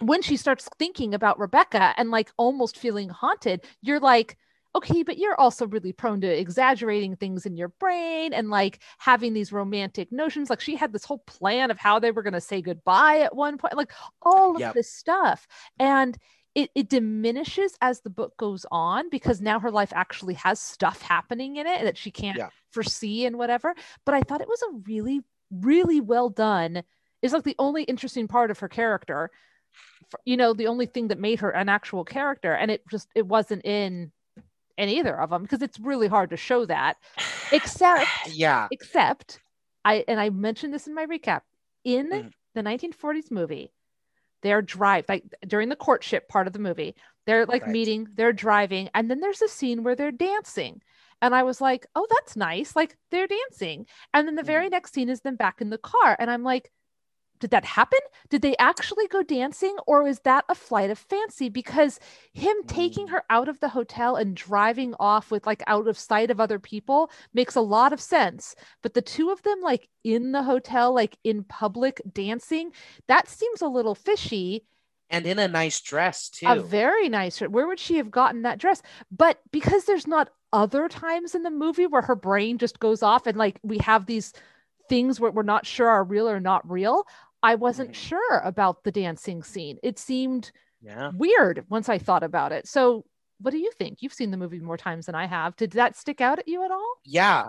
when she starts thinking about Rebecca and like almost feeling haunted, you're like, okay, but you're also really prone to exaggerating things in your brain and like having these romantic notions. Like she had this whole plan of how they were going to say goodbye at one point, like all of this stuff. And it diminishes as the book goes on because now her life actually has stuff happening in it that she can't foresee and whatever. But I thought it was a really, really well done. It's like the only interesting part of her character, you know, the only thing that made her an actual character, and it wasn't in either of them because it's really hard to show that except I mentioned this in my recap in the 1940s movie, their drive, like during the courtship part of the movie, they're like meeting, they're driving, and then there's a scene where they're dancing. And I was like, oh, that's nice. Like, they're dancing. And then the very next scene is them back in the car. And I'm like, did that happen? Did they actually go dancing? Or is that a flight of fancy? Because him taking her out of the hotel and driving off with like out of sight of other people makes a lot of sense. But the two of them like in the hotel, like in public dancing, that seems a little fishy. And in a nice dress too. A very nice dress. Where would she have gotten that dress? But because there's not other times in the movie where her brain just goes off and like we have these things where we're not sure are real or not real, I wasn't sure about the dancing scene. It seemed weird once I thought about it. So what do you think? You've seen the movie more times than I have. Did that stick out at you at all? Yeah,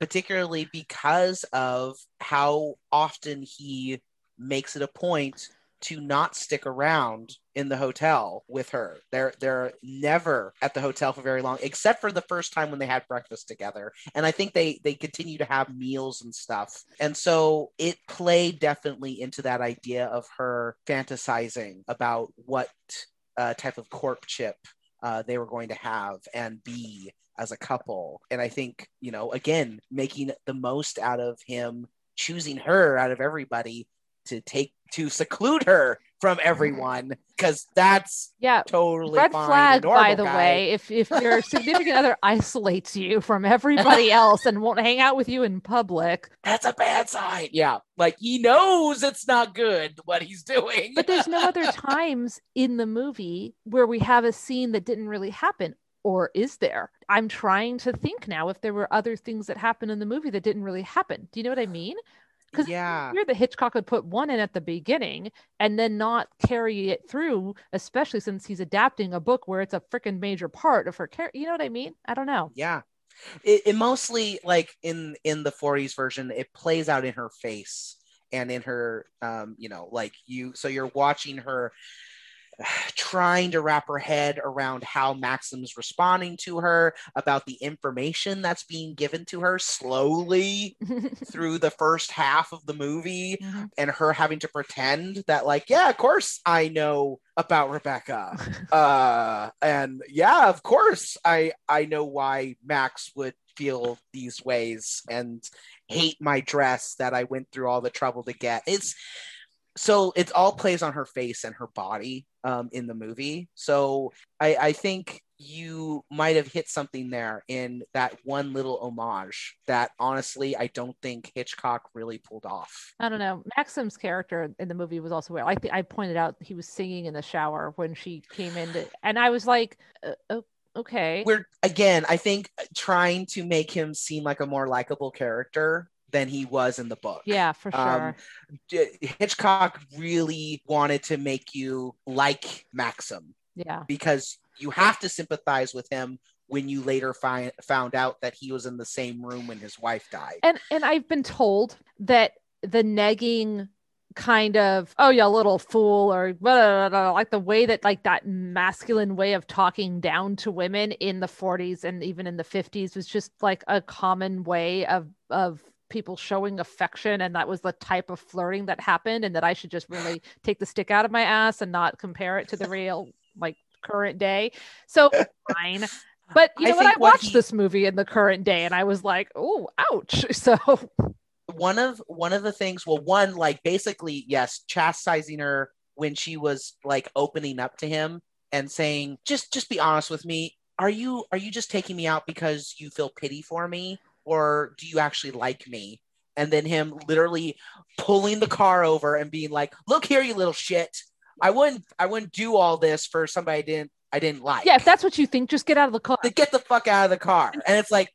particularly because of how often he makes it a point to not stick around in the hotel with her. They're never at the hotel for very long, except for the first time when they had breakfast together. And I think they continue to have meals and stuff. And so it played definitely into that idea of her fantasizing about what type of courtship they were going to have and be as a couple. And I think, you know, again, making the most out of him choosing her out of everybody to seclude her from everyone, because that's totally red fine, flag, by the way, if your significant other isolates you from everybody else and won't hang out with you in public, that's a bad sign. Yeah, like he knows it's not good what he's doing. But there's no other times in the movie where we have a scene that didn't really happen. Or is there? I'm trying to think now if there were other things that happened in the movie that didn't really happen. Do you know what I mean? Because here the Hitchcock would put one in at the beginning and then not carry it through, especially since he's adapting a book where it's a freaking major part of her character. You know what I mean? I don't know. Yeah. It mostly, like in the 40s version, it plays out in her face and in her, you know, like you. So you're watching her trying to wrap her head around how Maxim's responding to her, about the information that's being given to her slowly through the first half of the movie, and her having to pretend that like, yeah, of course I know about Rebecca. And yeah, of course I know why Max would feel these ways and hate my dress that I went through all the trouble to get. So it all plays on her face and her body in the movie. So I think you might have hit something there in that one little homage that honestly, I don't think Hitchcock really pulled off. I don't know. Maxim's character in the movie was also weird. I pointed out he was singing in the shower when she came in. And I was like, okay. We're, again, I think trying to make him seem like a more likable character than he was in the book. Yeah, for sure. Hitchcock really wanted to make you like Maxim. Yeah. Because you have to sympathize with him when you later found out that he was in the same room when his wife died. And I've been told that the negging kind of, oh, you little fool, or blah, blah, blah, like the way that like that masculine way of talking down to women in the 40s and even in the 50s was just like a common way of people showing affection, and that was the type of flirting that happened, and that I should just really take the stick out of my ass and not compare it to the real like current day. So fine. But you know what? I watched this movie in the current day and I was like, oh, ouch. So one of the things, like basically, yes, chastising her when she was like opening up to him and saying, just be honest with me. Are you just taking me out because you feel pity for me? Or do you actually like me? And then him literally pulling the car over and being like, look here, you little shit. I wouldn't do all this for somebody I didn't like. Yeah, if that's what you think, just get out of the car. Get the fuck out of the car. And it's like,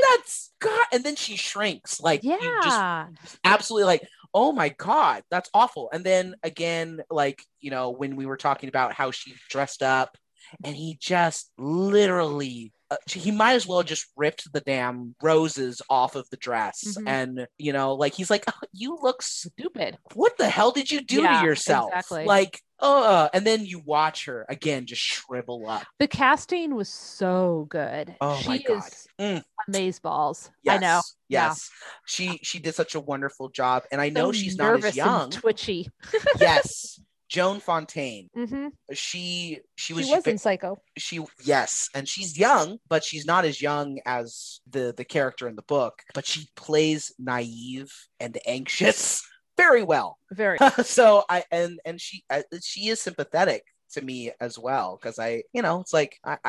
that's God. And then she shrinks. Like, yeah, you just absolutely like, oh my God, that's awful. And then again, like, you know, when we were talking about how she dressed up and he just literally, he might as well just ripped the damn roses off of the dress. And, you know, like, he's like, oh, you look stupid. What the hell did you do to yourself? Exactly. Like, and then you watch her again, just shrivel up. The casting was so good. Oh, she my God. Is amazeballs. Yes, I know. Yes. Yeah. She did such a wonderful job. And I know she's not as young. And twitchy. Yes. Joan Fontaine. Mm-hmm. She was in Psycho. Yes, and she's young, but she's not as young as the character in the book. But she plays naive and anxious very well. Very. So she is sympathetic to me as well, because I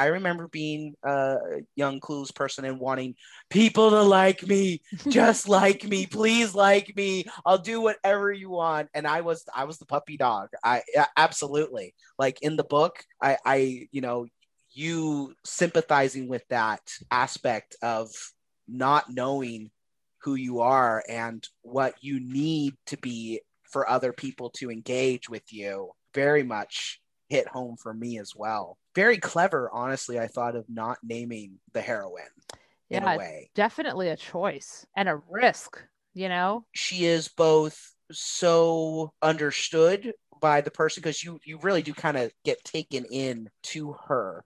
remember being a young clueless person and wanting people to like me, just like me, please like me, I'll do whatever you want. And I was the puppy dog. I absolutely, like in the book, you sympathizing with that aspect of not knowing who you are and what you need to be for other people to engage with you very much hit home for me as well. Very clever, honestly, I thought, of not naming the heroine in a way. Definitely a choice and a risk, you know? She is both so understood by the person, because you really do kind of get taken in to her,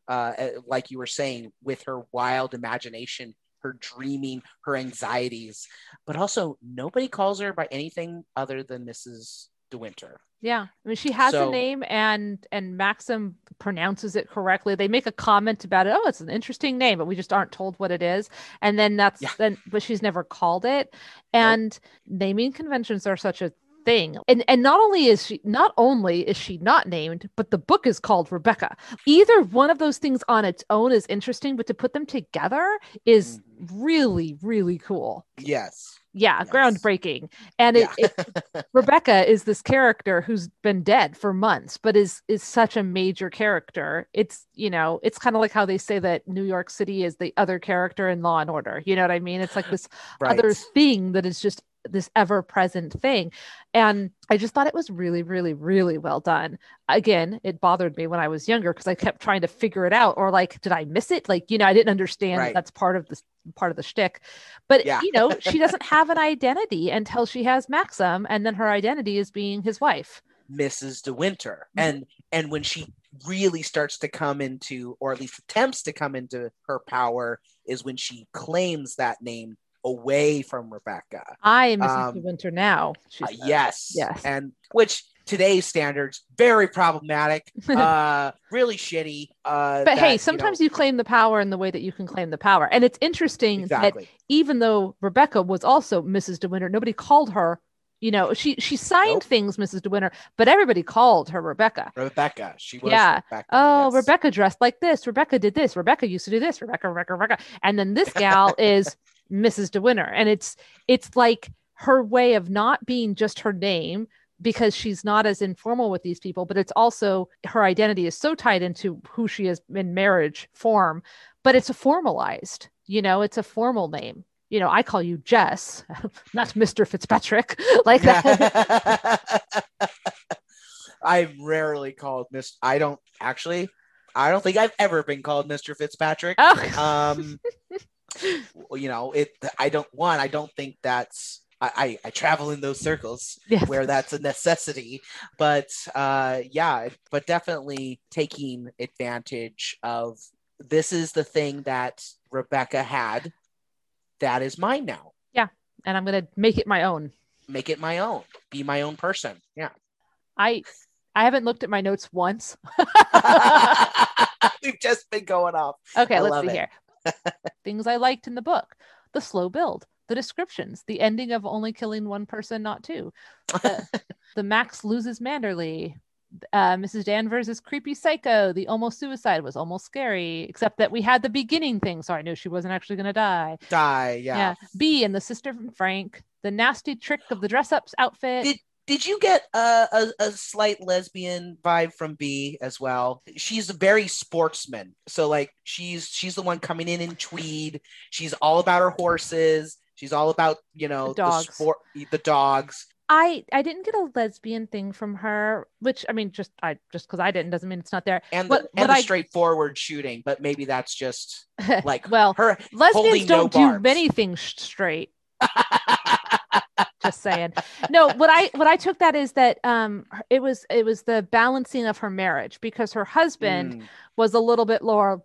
like you were saying, with her wild imagination, her dreaming, her anxieties, but also nobody calls her by anything other than Mrs. De Winter. Yeah. I mean, she has a name, and Maxim pronounces it correctly. They make a comment about it. Oh, it's an interesting name, but we just aren't told what it is. And then but she's never called it. And naming conventions are such a thing. And not only is she not named, but the book is called Rebecca. Either one of those things on its own is interesting, but to put them together is really, really cool. Yes. Yeah, yes. Groundbreaking. And Rebecca is this character who's been dead for months, but is such a major character. It's, it's kind of like how they say that New York City is the other character in Law and Order. You know what I mean? It's like this other thing that is just this ever-present thing. And I just thought it was really, really, really well done. Again, it bothered me when I was younger because I kept trying to figure it out, or like, did I miss it? Like, I didn't understand that's part of the shtick. But she doesn't have an identity until she has Maxim, and then her identity is being his wife, Mrs. De Winter. Mm-hmm. And when she really starts to come into, or at least attempts to come into, her power is when she claims that name away from Rebecca. I am Mrs. De Winter now. Yes. And which today's standards, very problematic, really shitty. But sometimes you claim the power in the way that you can claim the power. And it's interesting that even though Rebecca was also Mrs. De Winter, nobody called her, she signed things Mrs. De Winter, but everybody called her Rebecca. Rebecca. She was Rebecca. Oh, yes. Rebecca dressed like this. Rebecca did this. Rebecca used to do this. Rebecca. And then this gal is Mrs. De Winter. And it's like her way of not being just her name, because she's not as informal with these people, but it's also her identity is so tied into who she is in marriage form, but it's a formalized, it's a formal name. I call you Jess, not Mr. Fitzpatrick, like that. I've rarely called I don't think I've ever been called Mr. Fitzpatrick. Oh. I don't think that's, I travel in those circles where that's a necessity, but definitely taking advantage of, this is the thing that Rebecca had that is mine now. Yeah. And I'm going to make it my own, be my own person. Yeah. I haven't looked at my notes once. We've just been going off. Okay. Let's see here. Things I liked in the book: the slow build, the descriptions, the ending of only killing one person, not two, the Max loses Manderley, Mrs. Danvers is creepy psycho, the almost suicide was almost scary, except that we had the beginning thing, so I knew she wasn't actually gonna die. Yeah. B and the sister from Frank, the nasty trick of the dress-ups outfit. Did you get a slight lesbian vibe from B as well? She's a very sportsman. So like she's the one coming in tweed. She's all about her horses. She's all about, the dogs. I didn't get a lesbian thing from her, which I mean, just because I didn't doesn't mean it's not there. And the straightforward shooting, but maybe that's just like, well, her lesbians don't do many things straight. Just saying. No, what I took that is that it was the balancing of her marriage, because her husband was a little bit Laura,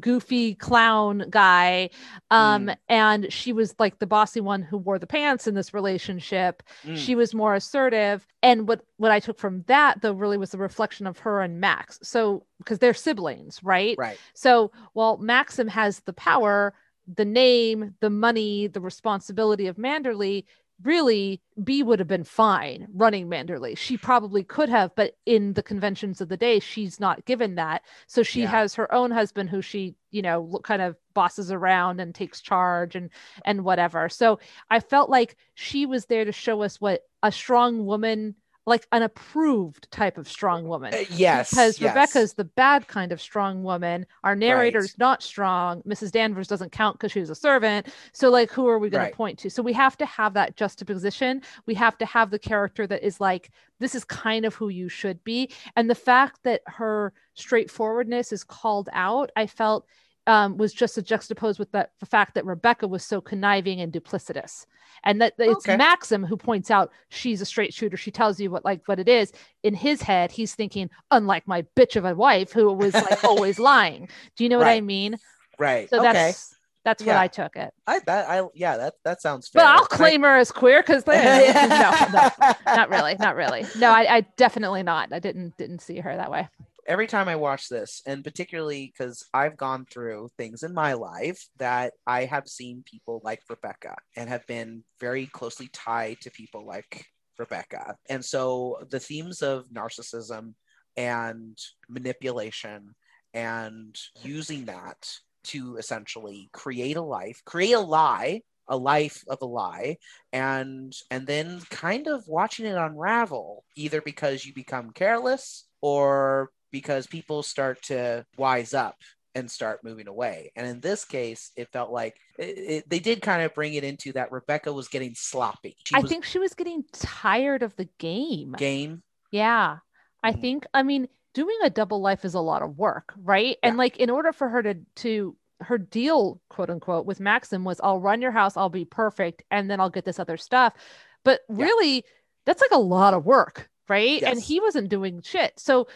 goofy clown guy. And she was like the bossy one who wore the pants in this relationship. She was more assertive. And what I took from that, though, really was the reflection of her and Max. So, because they're siblings, right? Right. So while Maxim has the power, the name, the money, the responsibility of Manderley, really, Bea would have been fine running Manderley. She probably could have, but in the conventions of the day, she's not given that. So she has her own husband who she, kind of bosses around and takes charge and whatever. So I felt like she was there to show us what a strong woman, like an approved type of strong woman. Yes. Because Rebecca's the bad kind of strong woman. Our narrator's not strong. Mrs. Danvers doesn't count because she was a servant. So like, who are we going to point to? So we have to have that juxtaposition. We have to have the character that is like, this is kind of who you should be. And the fact that her straightforwardness is called out, I felt was just to juxtapose with the fact that Rebecca was so conniving and duplicitous, and that it's Maxim who points out she's a straight shooter. She tells you what it is. In his head, he's thinking, unlike my bitch of a wife who was like always lying. Do you know what I mean? Right. So that's what I took it. That sounds fair. But I'll claim her as queer because not really. No, I definitely not. I didn't see her that way. Every time I watch this, and particularly because I've gone through things in my life that I have seen people like Rebecca and have been very closely tied to people like Rebecca. And so the themes of narcissism and manipulation and using that to essentially create a life of a lie and then kind of watching it unravel, either because you become careless or because people start to wise up and start moving away. And in this case, it felt like they did kind of bring it into that Rebecca was getting sloppy. I think she was getting tired of the game. Yeah. I mean, doing a double life is a lot of work, right? Yeah. And like, in order for her to her deal, quote unquote, with Maxim was, I'll run your house, I'll be perfect, and then I'll get this other stuff. But really, that's like a lot of work, right? Yes. And he wasn't doing shit. So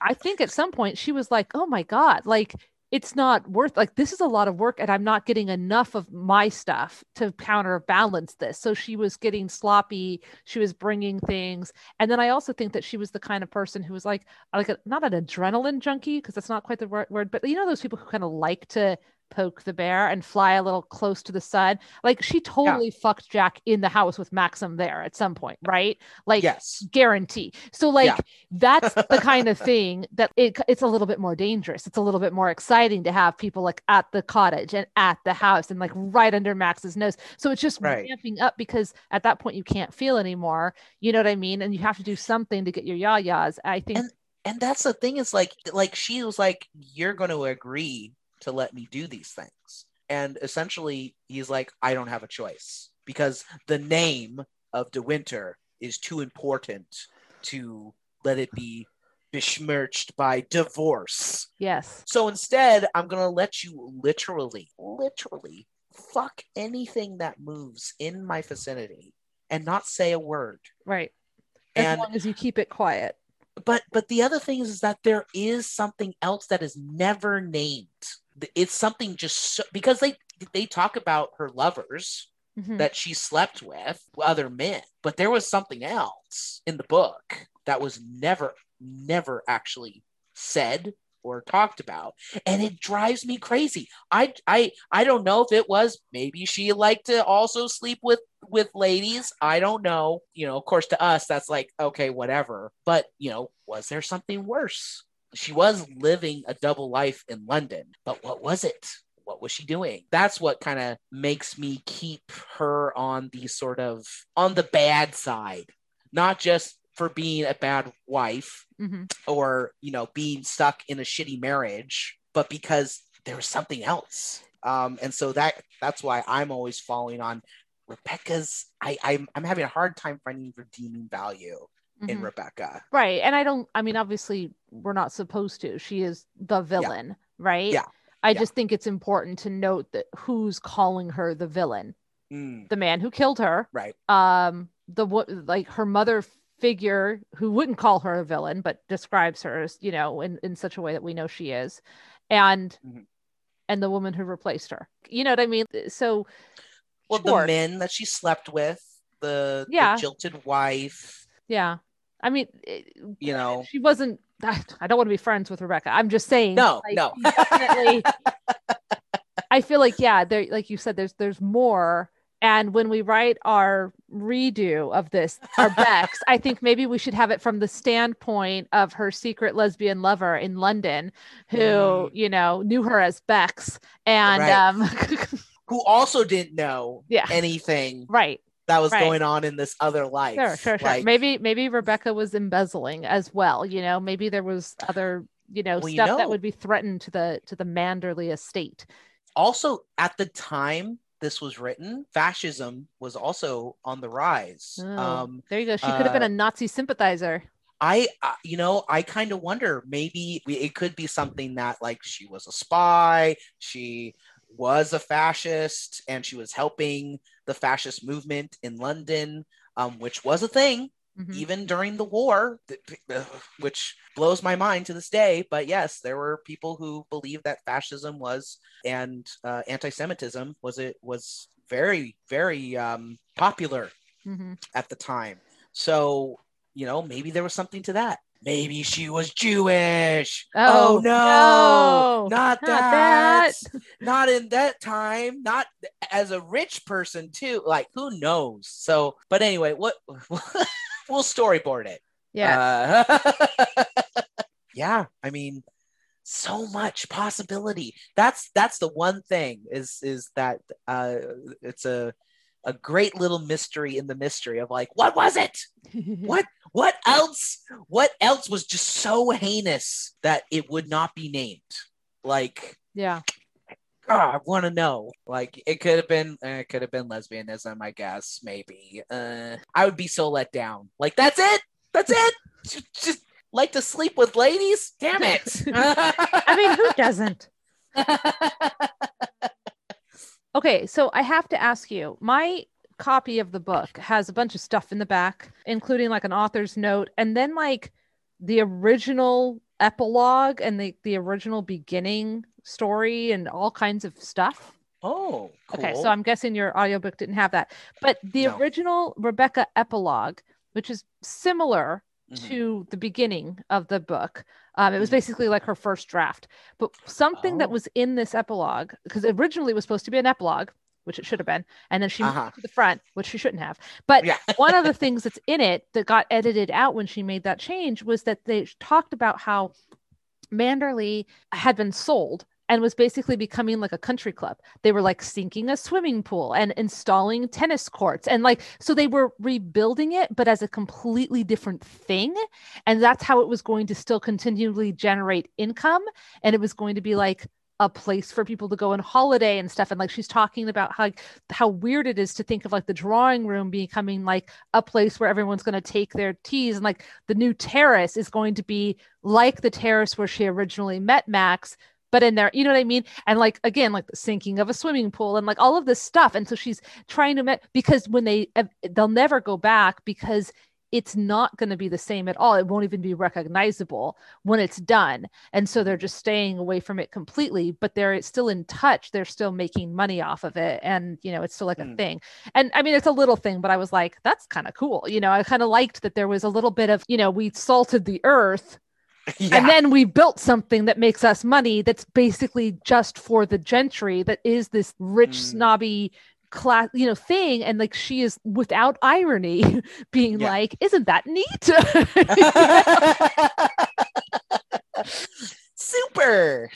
I think at some point she was like, oh my God, like it's not worth, like this is a lot of work and I'm not getting enough of my stuff to counterbalance this. So she was getting sloppy. She was bringing things. And then I also think that she was the kind of person who was like not an adrenaline junkie, because that's not quite the right word, but those people who kind of like to poke the bear and fly a little close to the sun. Like she totally fucked Jack in the house with Maxim there at some point, right? Like guarantee. So like that's the kind of thing that it's a little bit more dangerous. It's a little bit more exciting to have people like at the cottage and at the house and like right under Max's nose. So it's just ramping up, because at that point you can't feel anymore. You know what I mean? And you have to do something to get your yayas. I think. And that's the thing is like she was like, you're going to agree to let me do these things. And essentially he's like, I don't have a choice because the name of De Winter is too important to let it be besmirched by divorce. Yes. So instead I'm going to let you literally fuck anything that moves in my vicinity and not say a word. Right. As long as you keep it quiet. But the other thing is that there is something else that is never named. It's something because they talk about her lovers that she slept with other men, but there was something else in the book that was never actually said or talked about, and it drives me crazy. I don't know if it was, maybe she liked to also sleep with ladies. I don't know. Of course, to us that's like, okay, whatever. But was there something worse? She was living a double life in London, but what was it? What was she doing? That's what kind of makes me keep her on the sort of on the bad side, not just for being a bad wife or, being stuck in a shitty marriage, but because there was something else. And so that's why I'm always falling on Rebecca's. I'm having a hard time finding redeeming value in Rebecca. Right. And obviously we're not supposed to, she is the villain, right? Yeah. I just think it's important to note that who's calling her the villain. the man who killed her. Right. Like her mother figure, who wouldn't call her a villain, but describes her as, you know, in such a way that we know she is. And, and the woman who replaced her, you know what I mean? So, well, sure. The men that she slept with, the jilted wife. Yeah. I mean, you know, she wasn't, I don't want to be friends with Rebecca. I'm just saying. No. Definitely, I feel like, yeah, there, like you said, there's more. And when we write our redo of this, our Bex, I think maybe we should have it from the standpoint of her secret lesbian lover in London, who, you know, knew her as Bex and who also didn't know anything. Right. That was going on in this other life. Sure. Like, maybe Rebecca was embezzling as well. You know, maybe there was other, you know, stuff that would be threatened to the Manderley estate. Also, at the time this was written, fascism was also on the rise. There you go. She could have been a Nazi sympathizer. I kind of wonder, maybe it could be something that, like, she was a spy, she was a fascist, and she was helping the fascist movement in London, which was a thing even during the war, which blows my mind to this day. But yes, there were people who believed that fascism was, and anti-Semitism was very, very popular at the time. So, you know, maybe there was something to that. Maybe she was Jewish. Oh no. Not that. Not in that time. Not as a rich person too. Like, who knows? So, but anyway, we'll storyboard it. Yeah. Yeah. I mean, so much possibility. That's the one thing is that it's a great little mystery in the mystery of, like, what was it? What else was just so heinous that it would not be named? Like, yeah. God, I want to know. Like, it could have been lesbianism, I guess. Maybe. I would be so let down. Like, that's it. Just like to sleep with ladies. Damn it. I mean, who doesn't? Okay, so I have to ask you, my copy of the book has a bunch of stuff in the back, including like an author's note, and then like the original epilogue and the original beginning story and all kinds of stuff. Oh, cool. Okay, so I'm guessing your audiobook didn't have that. But the original Rebecca epilogue, which is similar to the beginning of the book, it was basically like her first draft, but something that was in this epilogue, because originally it was supposed to be an epilogue, which it should have been, and then she moved to the front, which she shouldn't have, but one of the things that's in it that got edited out when she made that change was that they talked about how Manderley had been sold and was basically becoming like a country club. They were like sinking a swimming pool and installing tennis courts. And like, so they were rebuilding it, but as a completely different thing. And that's how it was going to still continually generate income. And it was going to be like a place for people to go on holiday and stuff. And like, she's talking about how weird it is to think of like the drawing room becoming like a place where everyone's going to take their teas. And like the new terrace is going to be like the terrace where she originally met Max, but in there, you know what I mean? And like, again, like the sinking of a swimming pool and like all of this stuff. And so she's trying to because when they'll never go back, because it's not going to be the same at all. It won't even be recognizable when it's done. And so they're just staying away from it completely, but they're still in touch. They're still making money off of it. And, you know, it's still like a thing. And I mean, it's a little thing, but I was like, that's kind of cool. You know, I kind of liked that there was a little bit of, you know, we salted the earth. Yeah. And then we built something that makes us money that's basically just for the gentry, that is this rich, snobby class, you know, thing. And like, she is, without irony, being like, isn't that neat? Super.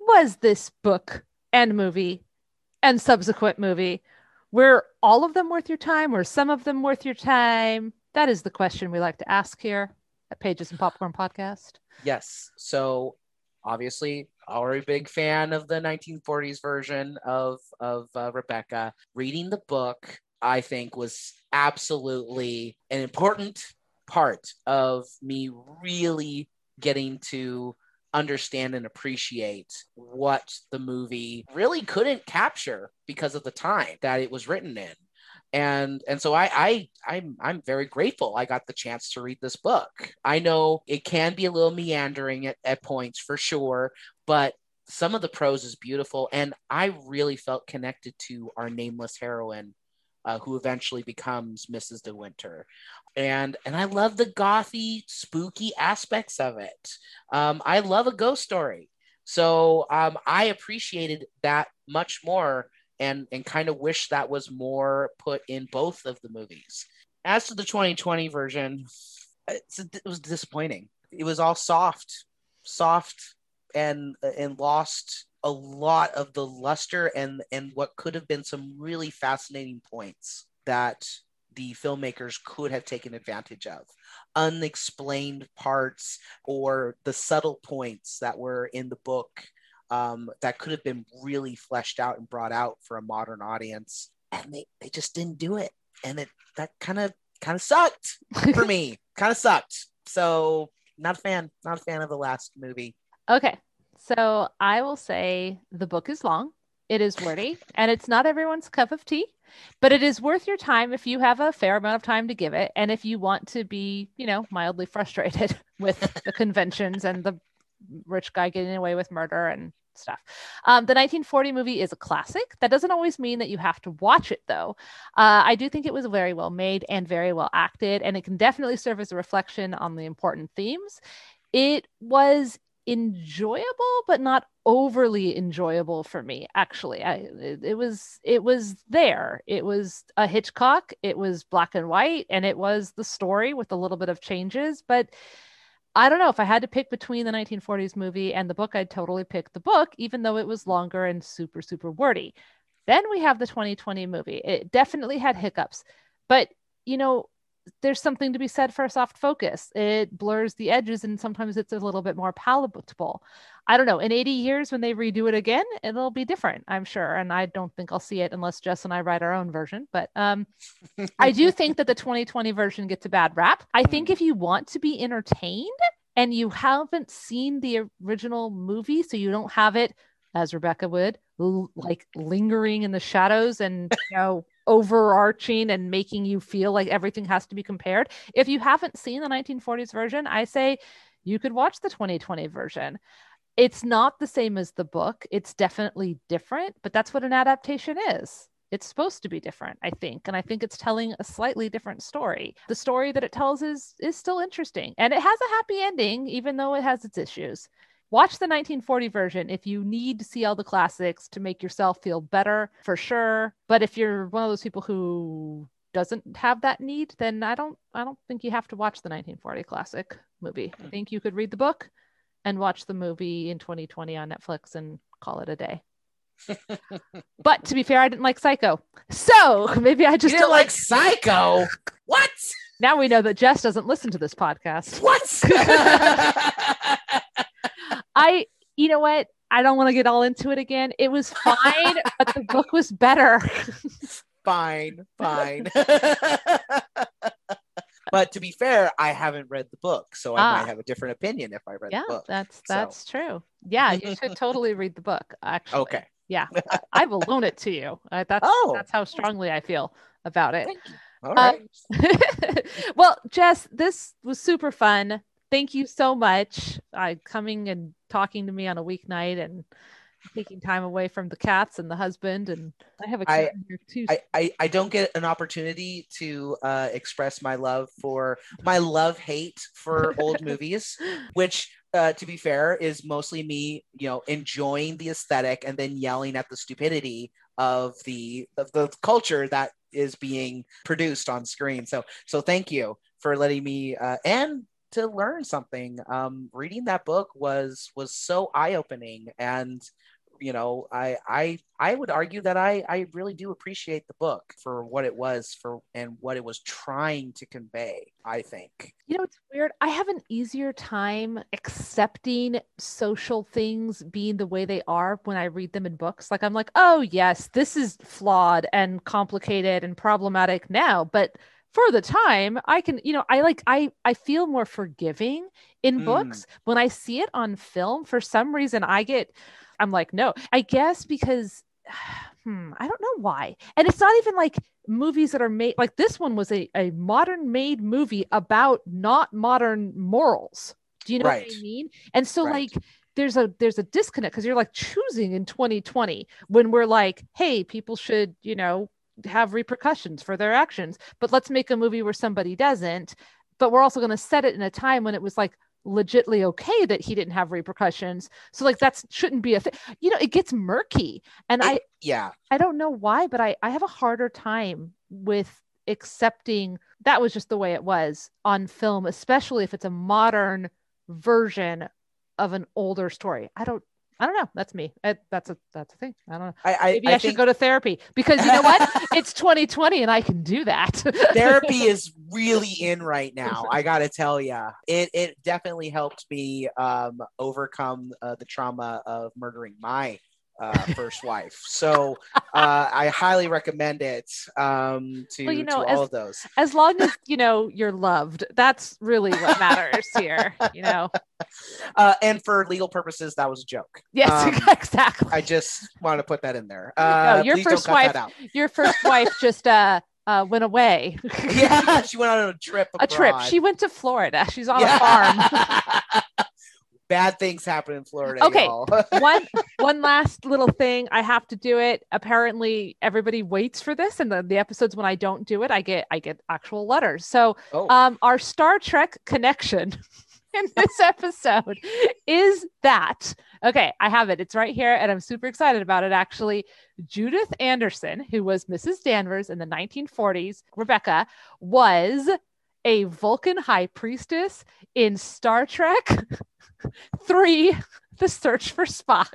Was this book and movie and subsequent movie, were all of them worth your time, or some of them worth your time? That is the question we like to ask here at Pages and Popcorn Podcast. Yes. So obviously, already a big fan of the 1940s version of Rebecca. Reading the book, I think, was absolutely an important part of me really getting to understand and appreciate what the movie really couldn't capture because of the time that it was written in. And so I'm very grateful I got the chance to read this book. I know it can be a little meandering at points for sure, but some of the prose is beautiful. And I really felt connected to our nameless heroine, who eventually becomes Mrs. De Winter. And I love the gothy, spooky aspects of it. I love a ghost story. So I appreciated that much more and kind of wish that was more put in both of the movies. As to the 2020 version, it was disappointing. It was all soft and lost a lot of the luster and what could have been some really fascinating points that the filmmakers could have taken advantage of. Unexplained parts or the subtle points that were in the book that could have been really fleshed out and brought out for a modern audience. And they just didn't do it. And that kind of sucked for me. Kind of sucked. So not a fan of the last movie. Okay. So I will say the book is long, it is wordy, and it's not everyone's cup of tea, but it is worth your time if you have a fair amount of time to give it. And if you want to be, mildly frustrated with the conventions and the rich guy getting away with murder and stuff. The 1940 movie is a classic. That doesn't always mean that you have to watch it, though. I do think it was very well made and very well acted, and it can definitely serve as a reflection on the important themes. It was enjoyable, but not overly enjoyable for me. Actually, it was there. It was a Hitchcock. It was black and white, and it was the story with a little bit of changes. But I don't know, if I had to pick between the 1940s movie and the book, I'd totally pick the book, even though it was longer and super, super wordy. Then we have the 2020 movie. It definitely had hiccups, but there's something to be said for a soft focus. It blurs the edges and sometimes it's a little bit more palatable. I don't know. In 80 years, when they redo it again, it'll be different, I'm sure. And I don't think I'll see it unless Jess and I write our own version. But I do think that the 2020 version gets a bad rap. I think if you want to be entertained and you haven't seen the original movie, so you don't have it, as Rebecca would, like lingering in the shadows and, overarching and making you feel like everything has to be compared. If you haven't seen the 1940s version, I say you could watch the 2020 version. It's not the same as the book. It's definitely different, but that's what an adaptation is. It's supposed to be different, I think. And I think it's telling a slightly different story. The story that it tells is still interesting. And it has a happy ending, even though it has its issues. Watch the 1940 version if you need to see all the classics to make yourself feel better, for sure. But if you're one of those people who doesn't have that need, then I don't think you have to watch the 1940 classic movie. I think you could read the book and watch the movie in 2020 on Netflix and call it a day. But to be fair, I didn't like Psycho. So maybe I just didn't like Psycho. What? Now we know that Jess doesn't listen to this podcast. What? You know what? I don't want to get all into it again. It was fine, but the book was better. Fine. But to be fair, I haven't read the book, so I might have a different opinion if I read the book. Yeah, that's true. Yeah, you should totally read the book, actually. Okay. Yeah, I will loan it to you. That's how strongly I feel about it. Thank you. All right. Well, Jess, this was super fun. Thank you so much coming and talking to me on a weeknight and taking time away from the cats and the husband. And I have a cat here too. I don't get an opportunity to express my love-hate for old movies, which to be fair is mostly me, enjoying the aesthetic and then yelling at the stupidity of the culture that is being produced on screen. So thank you for letting me to learn something. Reading that book was so eye-opening, and I would argue that I really do appreciate the book for what it was and what it was trying to convey. I think it's weird. I have an easier time accepting social things being the way they are when I read them in books. Like I'm like, oh yes, this is flawed and complicated and problematic now, but for the time, I can, you know, I feel more forgiving in books. When I see it on film, for some reason I'm like, no, I guess because I don't know why. And it's not even like movies that are made, like this one was a modern made movie about not modern morals. Do you know what I mean? And so like, there's a disconnect because you're like choosing in 2020 when we're like, hey, people should, you know, have repercussions for their actions, but let's make a movie where somebody doesn't, but we're also going to set it in a time when it was like legitly okay that he didn't have repercussions. So like that shouldn't be a thing, you know. It gets murky, and I don't know why, but I have a harder time with accepting that was just the way it was on film, especially if it's a modern version of an older story. I don't know. That's me. That's a thing. I don't know. Maybe I should go to therapy, because you know what? It's 2020 and I can do that. Therapy is really in right now. I got to tell you, it definitely helped me overcome the trauma of murdering my first wife. So I highly recommend it to all of those. As long as, you know, you're loved, that's really what matters here, you know. And for legal purposes, that was a joke. Yes, exactly. I just want to put that in there. Your first wife just went away. Yeah, she went on a trip. Abroad. A trip. She went to Florida. She's on a farm. Bad things happen in Florida. Okay. Y'all. one last little thing. I have to do it. Apparently everybody waits for this. And the episodes when I don't do it, I get actual letters. So our Star Trek connection in this episode is that. Okay. I have it. It's right here. And I'm super excited about it. Actually, Judith Anderson, who was Mrs. Danvers in the 1940s, Rebecca, was a Vulcan high priestess in Star Trek III: The Search for Spock.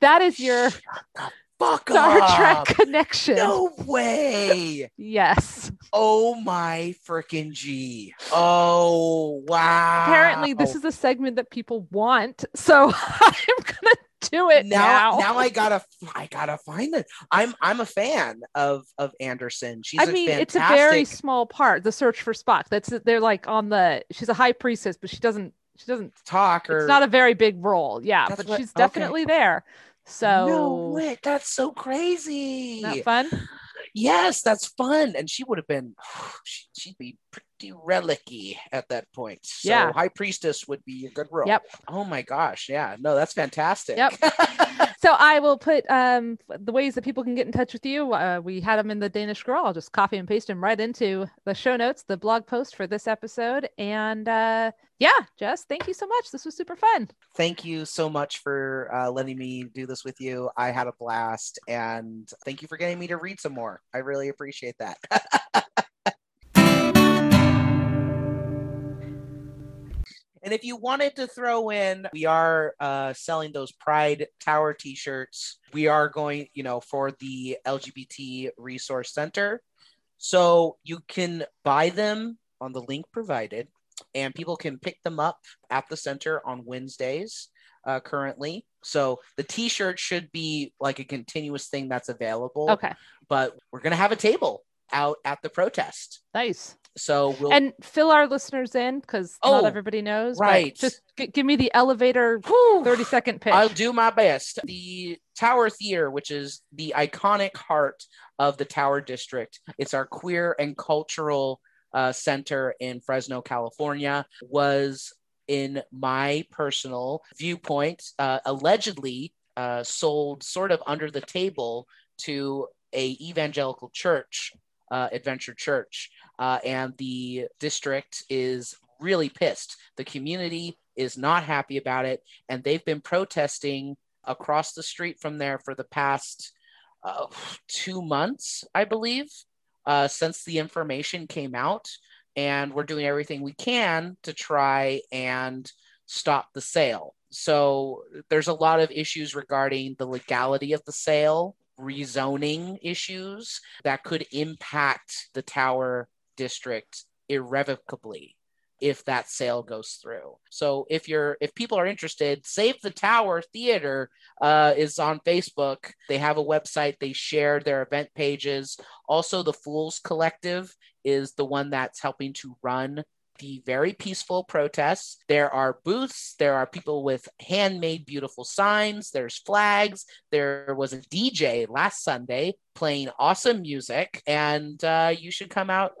That is your Star Trek connection. No way. Yes. Oh my freaking G. Oh, wow. Apparently this is a segment that people want. So I'm going to do it now. I gotta find it. I'm a fan of Anderson. It's a very small part, The Search for Spock. She's a high priestess, but she doesn't talk, or it's not a very big role. Yeah, but she's definitely there. So no way, that's so crazy. Isn't that fun? Yes, that's fun. And she would have been, she'd be pretty relic-y at that point. So yeah. High priestess would be a good role. Yep. Oh my gosh. Yeah. No, that's fantastic. Yep. So I will put the ways that people can get in touch with you. We had them in the Danish Girl. I'll just copy and paste them right into the show notes, the blog post for this episode. And Jess, thank you so much. This was super fun. Thank you so much for letting me do this with you. I had a blast, and thank you for getting me to read some more. I really appreciate that. And if you wanted to throw in, we are selling those Pride Tower t-shirts. We are going, you know, for the LGBT Resource Center. So you can buy them on the link provided, and people can pick them up at the center on Wednesdays currently. So the t-shirt should be like a continuous thing that's available. Okay. But we're going to have a table out at the protest. Nice. So we'll fill our listeners in, because not everybody knows. Right. Just give me the elevator 30-second pitch. I'll do my best. The Tower Theater, which is the iconic heart of the Tower District. It's our queer and cultural center in Fresno, California, was, in my personal viewpoint, allegedly sold sort of under the table to an evangelical church, Adventure Church, and the district is really pissed. The community is not happy about it, and they've been protesting across the street from there for the past 2 months, I believe, since the information came out, and we're doing everything we can to try and stop the sale. So there's a lot of issues regarding the legality of the sale, rezoning issues that could impact the Tower District irrevocably if that sale goes through. So if people are interested, Save the Tower Theater is on Facebook. They have a website. They share their event pages. Also, the Fools Collective is the one that's helping to run the very peaceful protests. There are booths, there are people with handmade beautiful signs, there's flags, there was a DJ last Sunday playing awesome music, and you should come out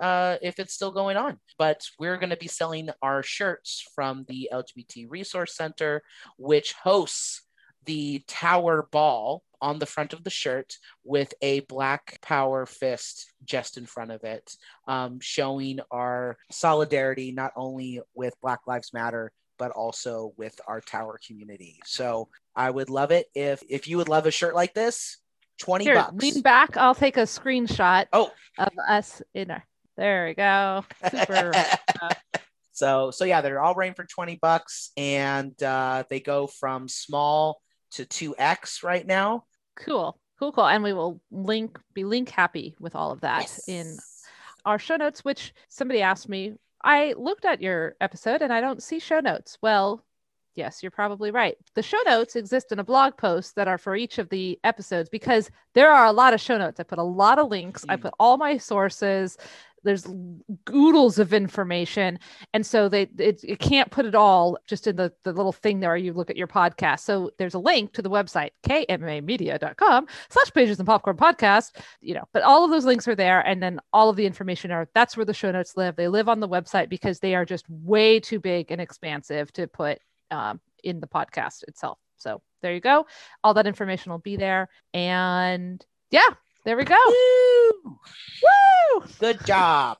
if it's still going on. But we're going to be selling our shirts from the LGBT Resource Center, which hosts the Tower Ball on the front of the shirt with a black power fist just in front of it, showing our solidarity not only with Black Lives Matter, but also with our Tower community. So I would love it if you would love a shirt like this, $20. Lean back, I'll take a screenshot of us in our, there we go. Super. So yeah, they're all running for $20 and they go from small to 2X right now. Cool. And we will be link happy with all of that in our show notes, which somebody asked me, I looked at your episode and I don't see show notes. Well, yes, you're probably right. The show notes exist in a blog post that are for each of the episodes because there are a lot of show notes. I put a lot of links. I put all my sources. There's oodles of information. And so it can't put it all just in the little thing there. You look at your podcast. So there's a link to the website, kmamedia.com/pagesandpopcornpodcast, but all of those links are there. And then all of the information that's where the show notes live. They live on the website because they are just way too big and expansive to put in the podcast itself. So there you go. All that information will be there. And yeah, there we go. Woo! Good job.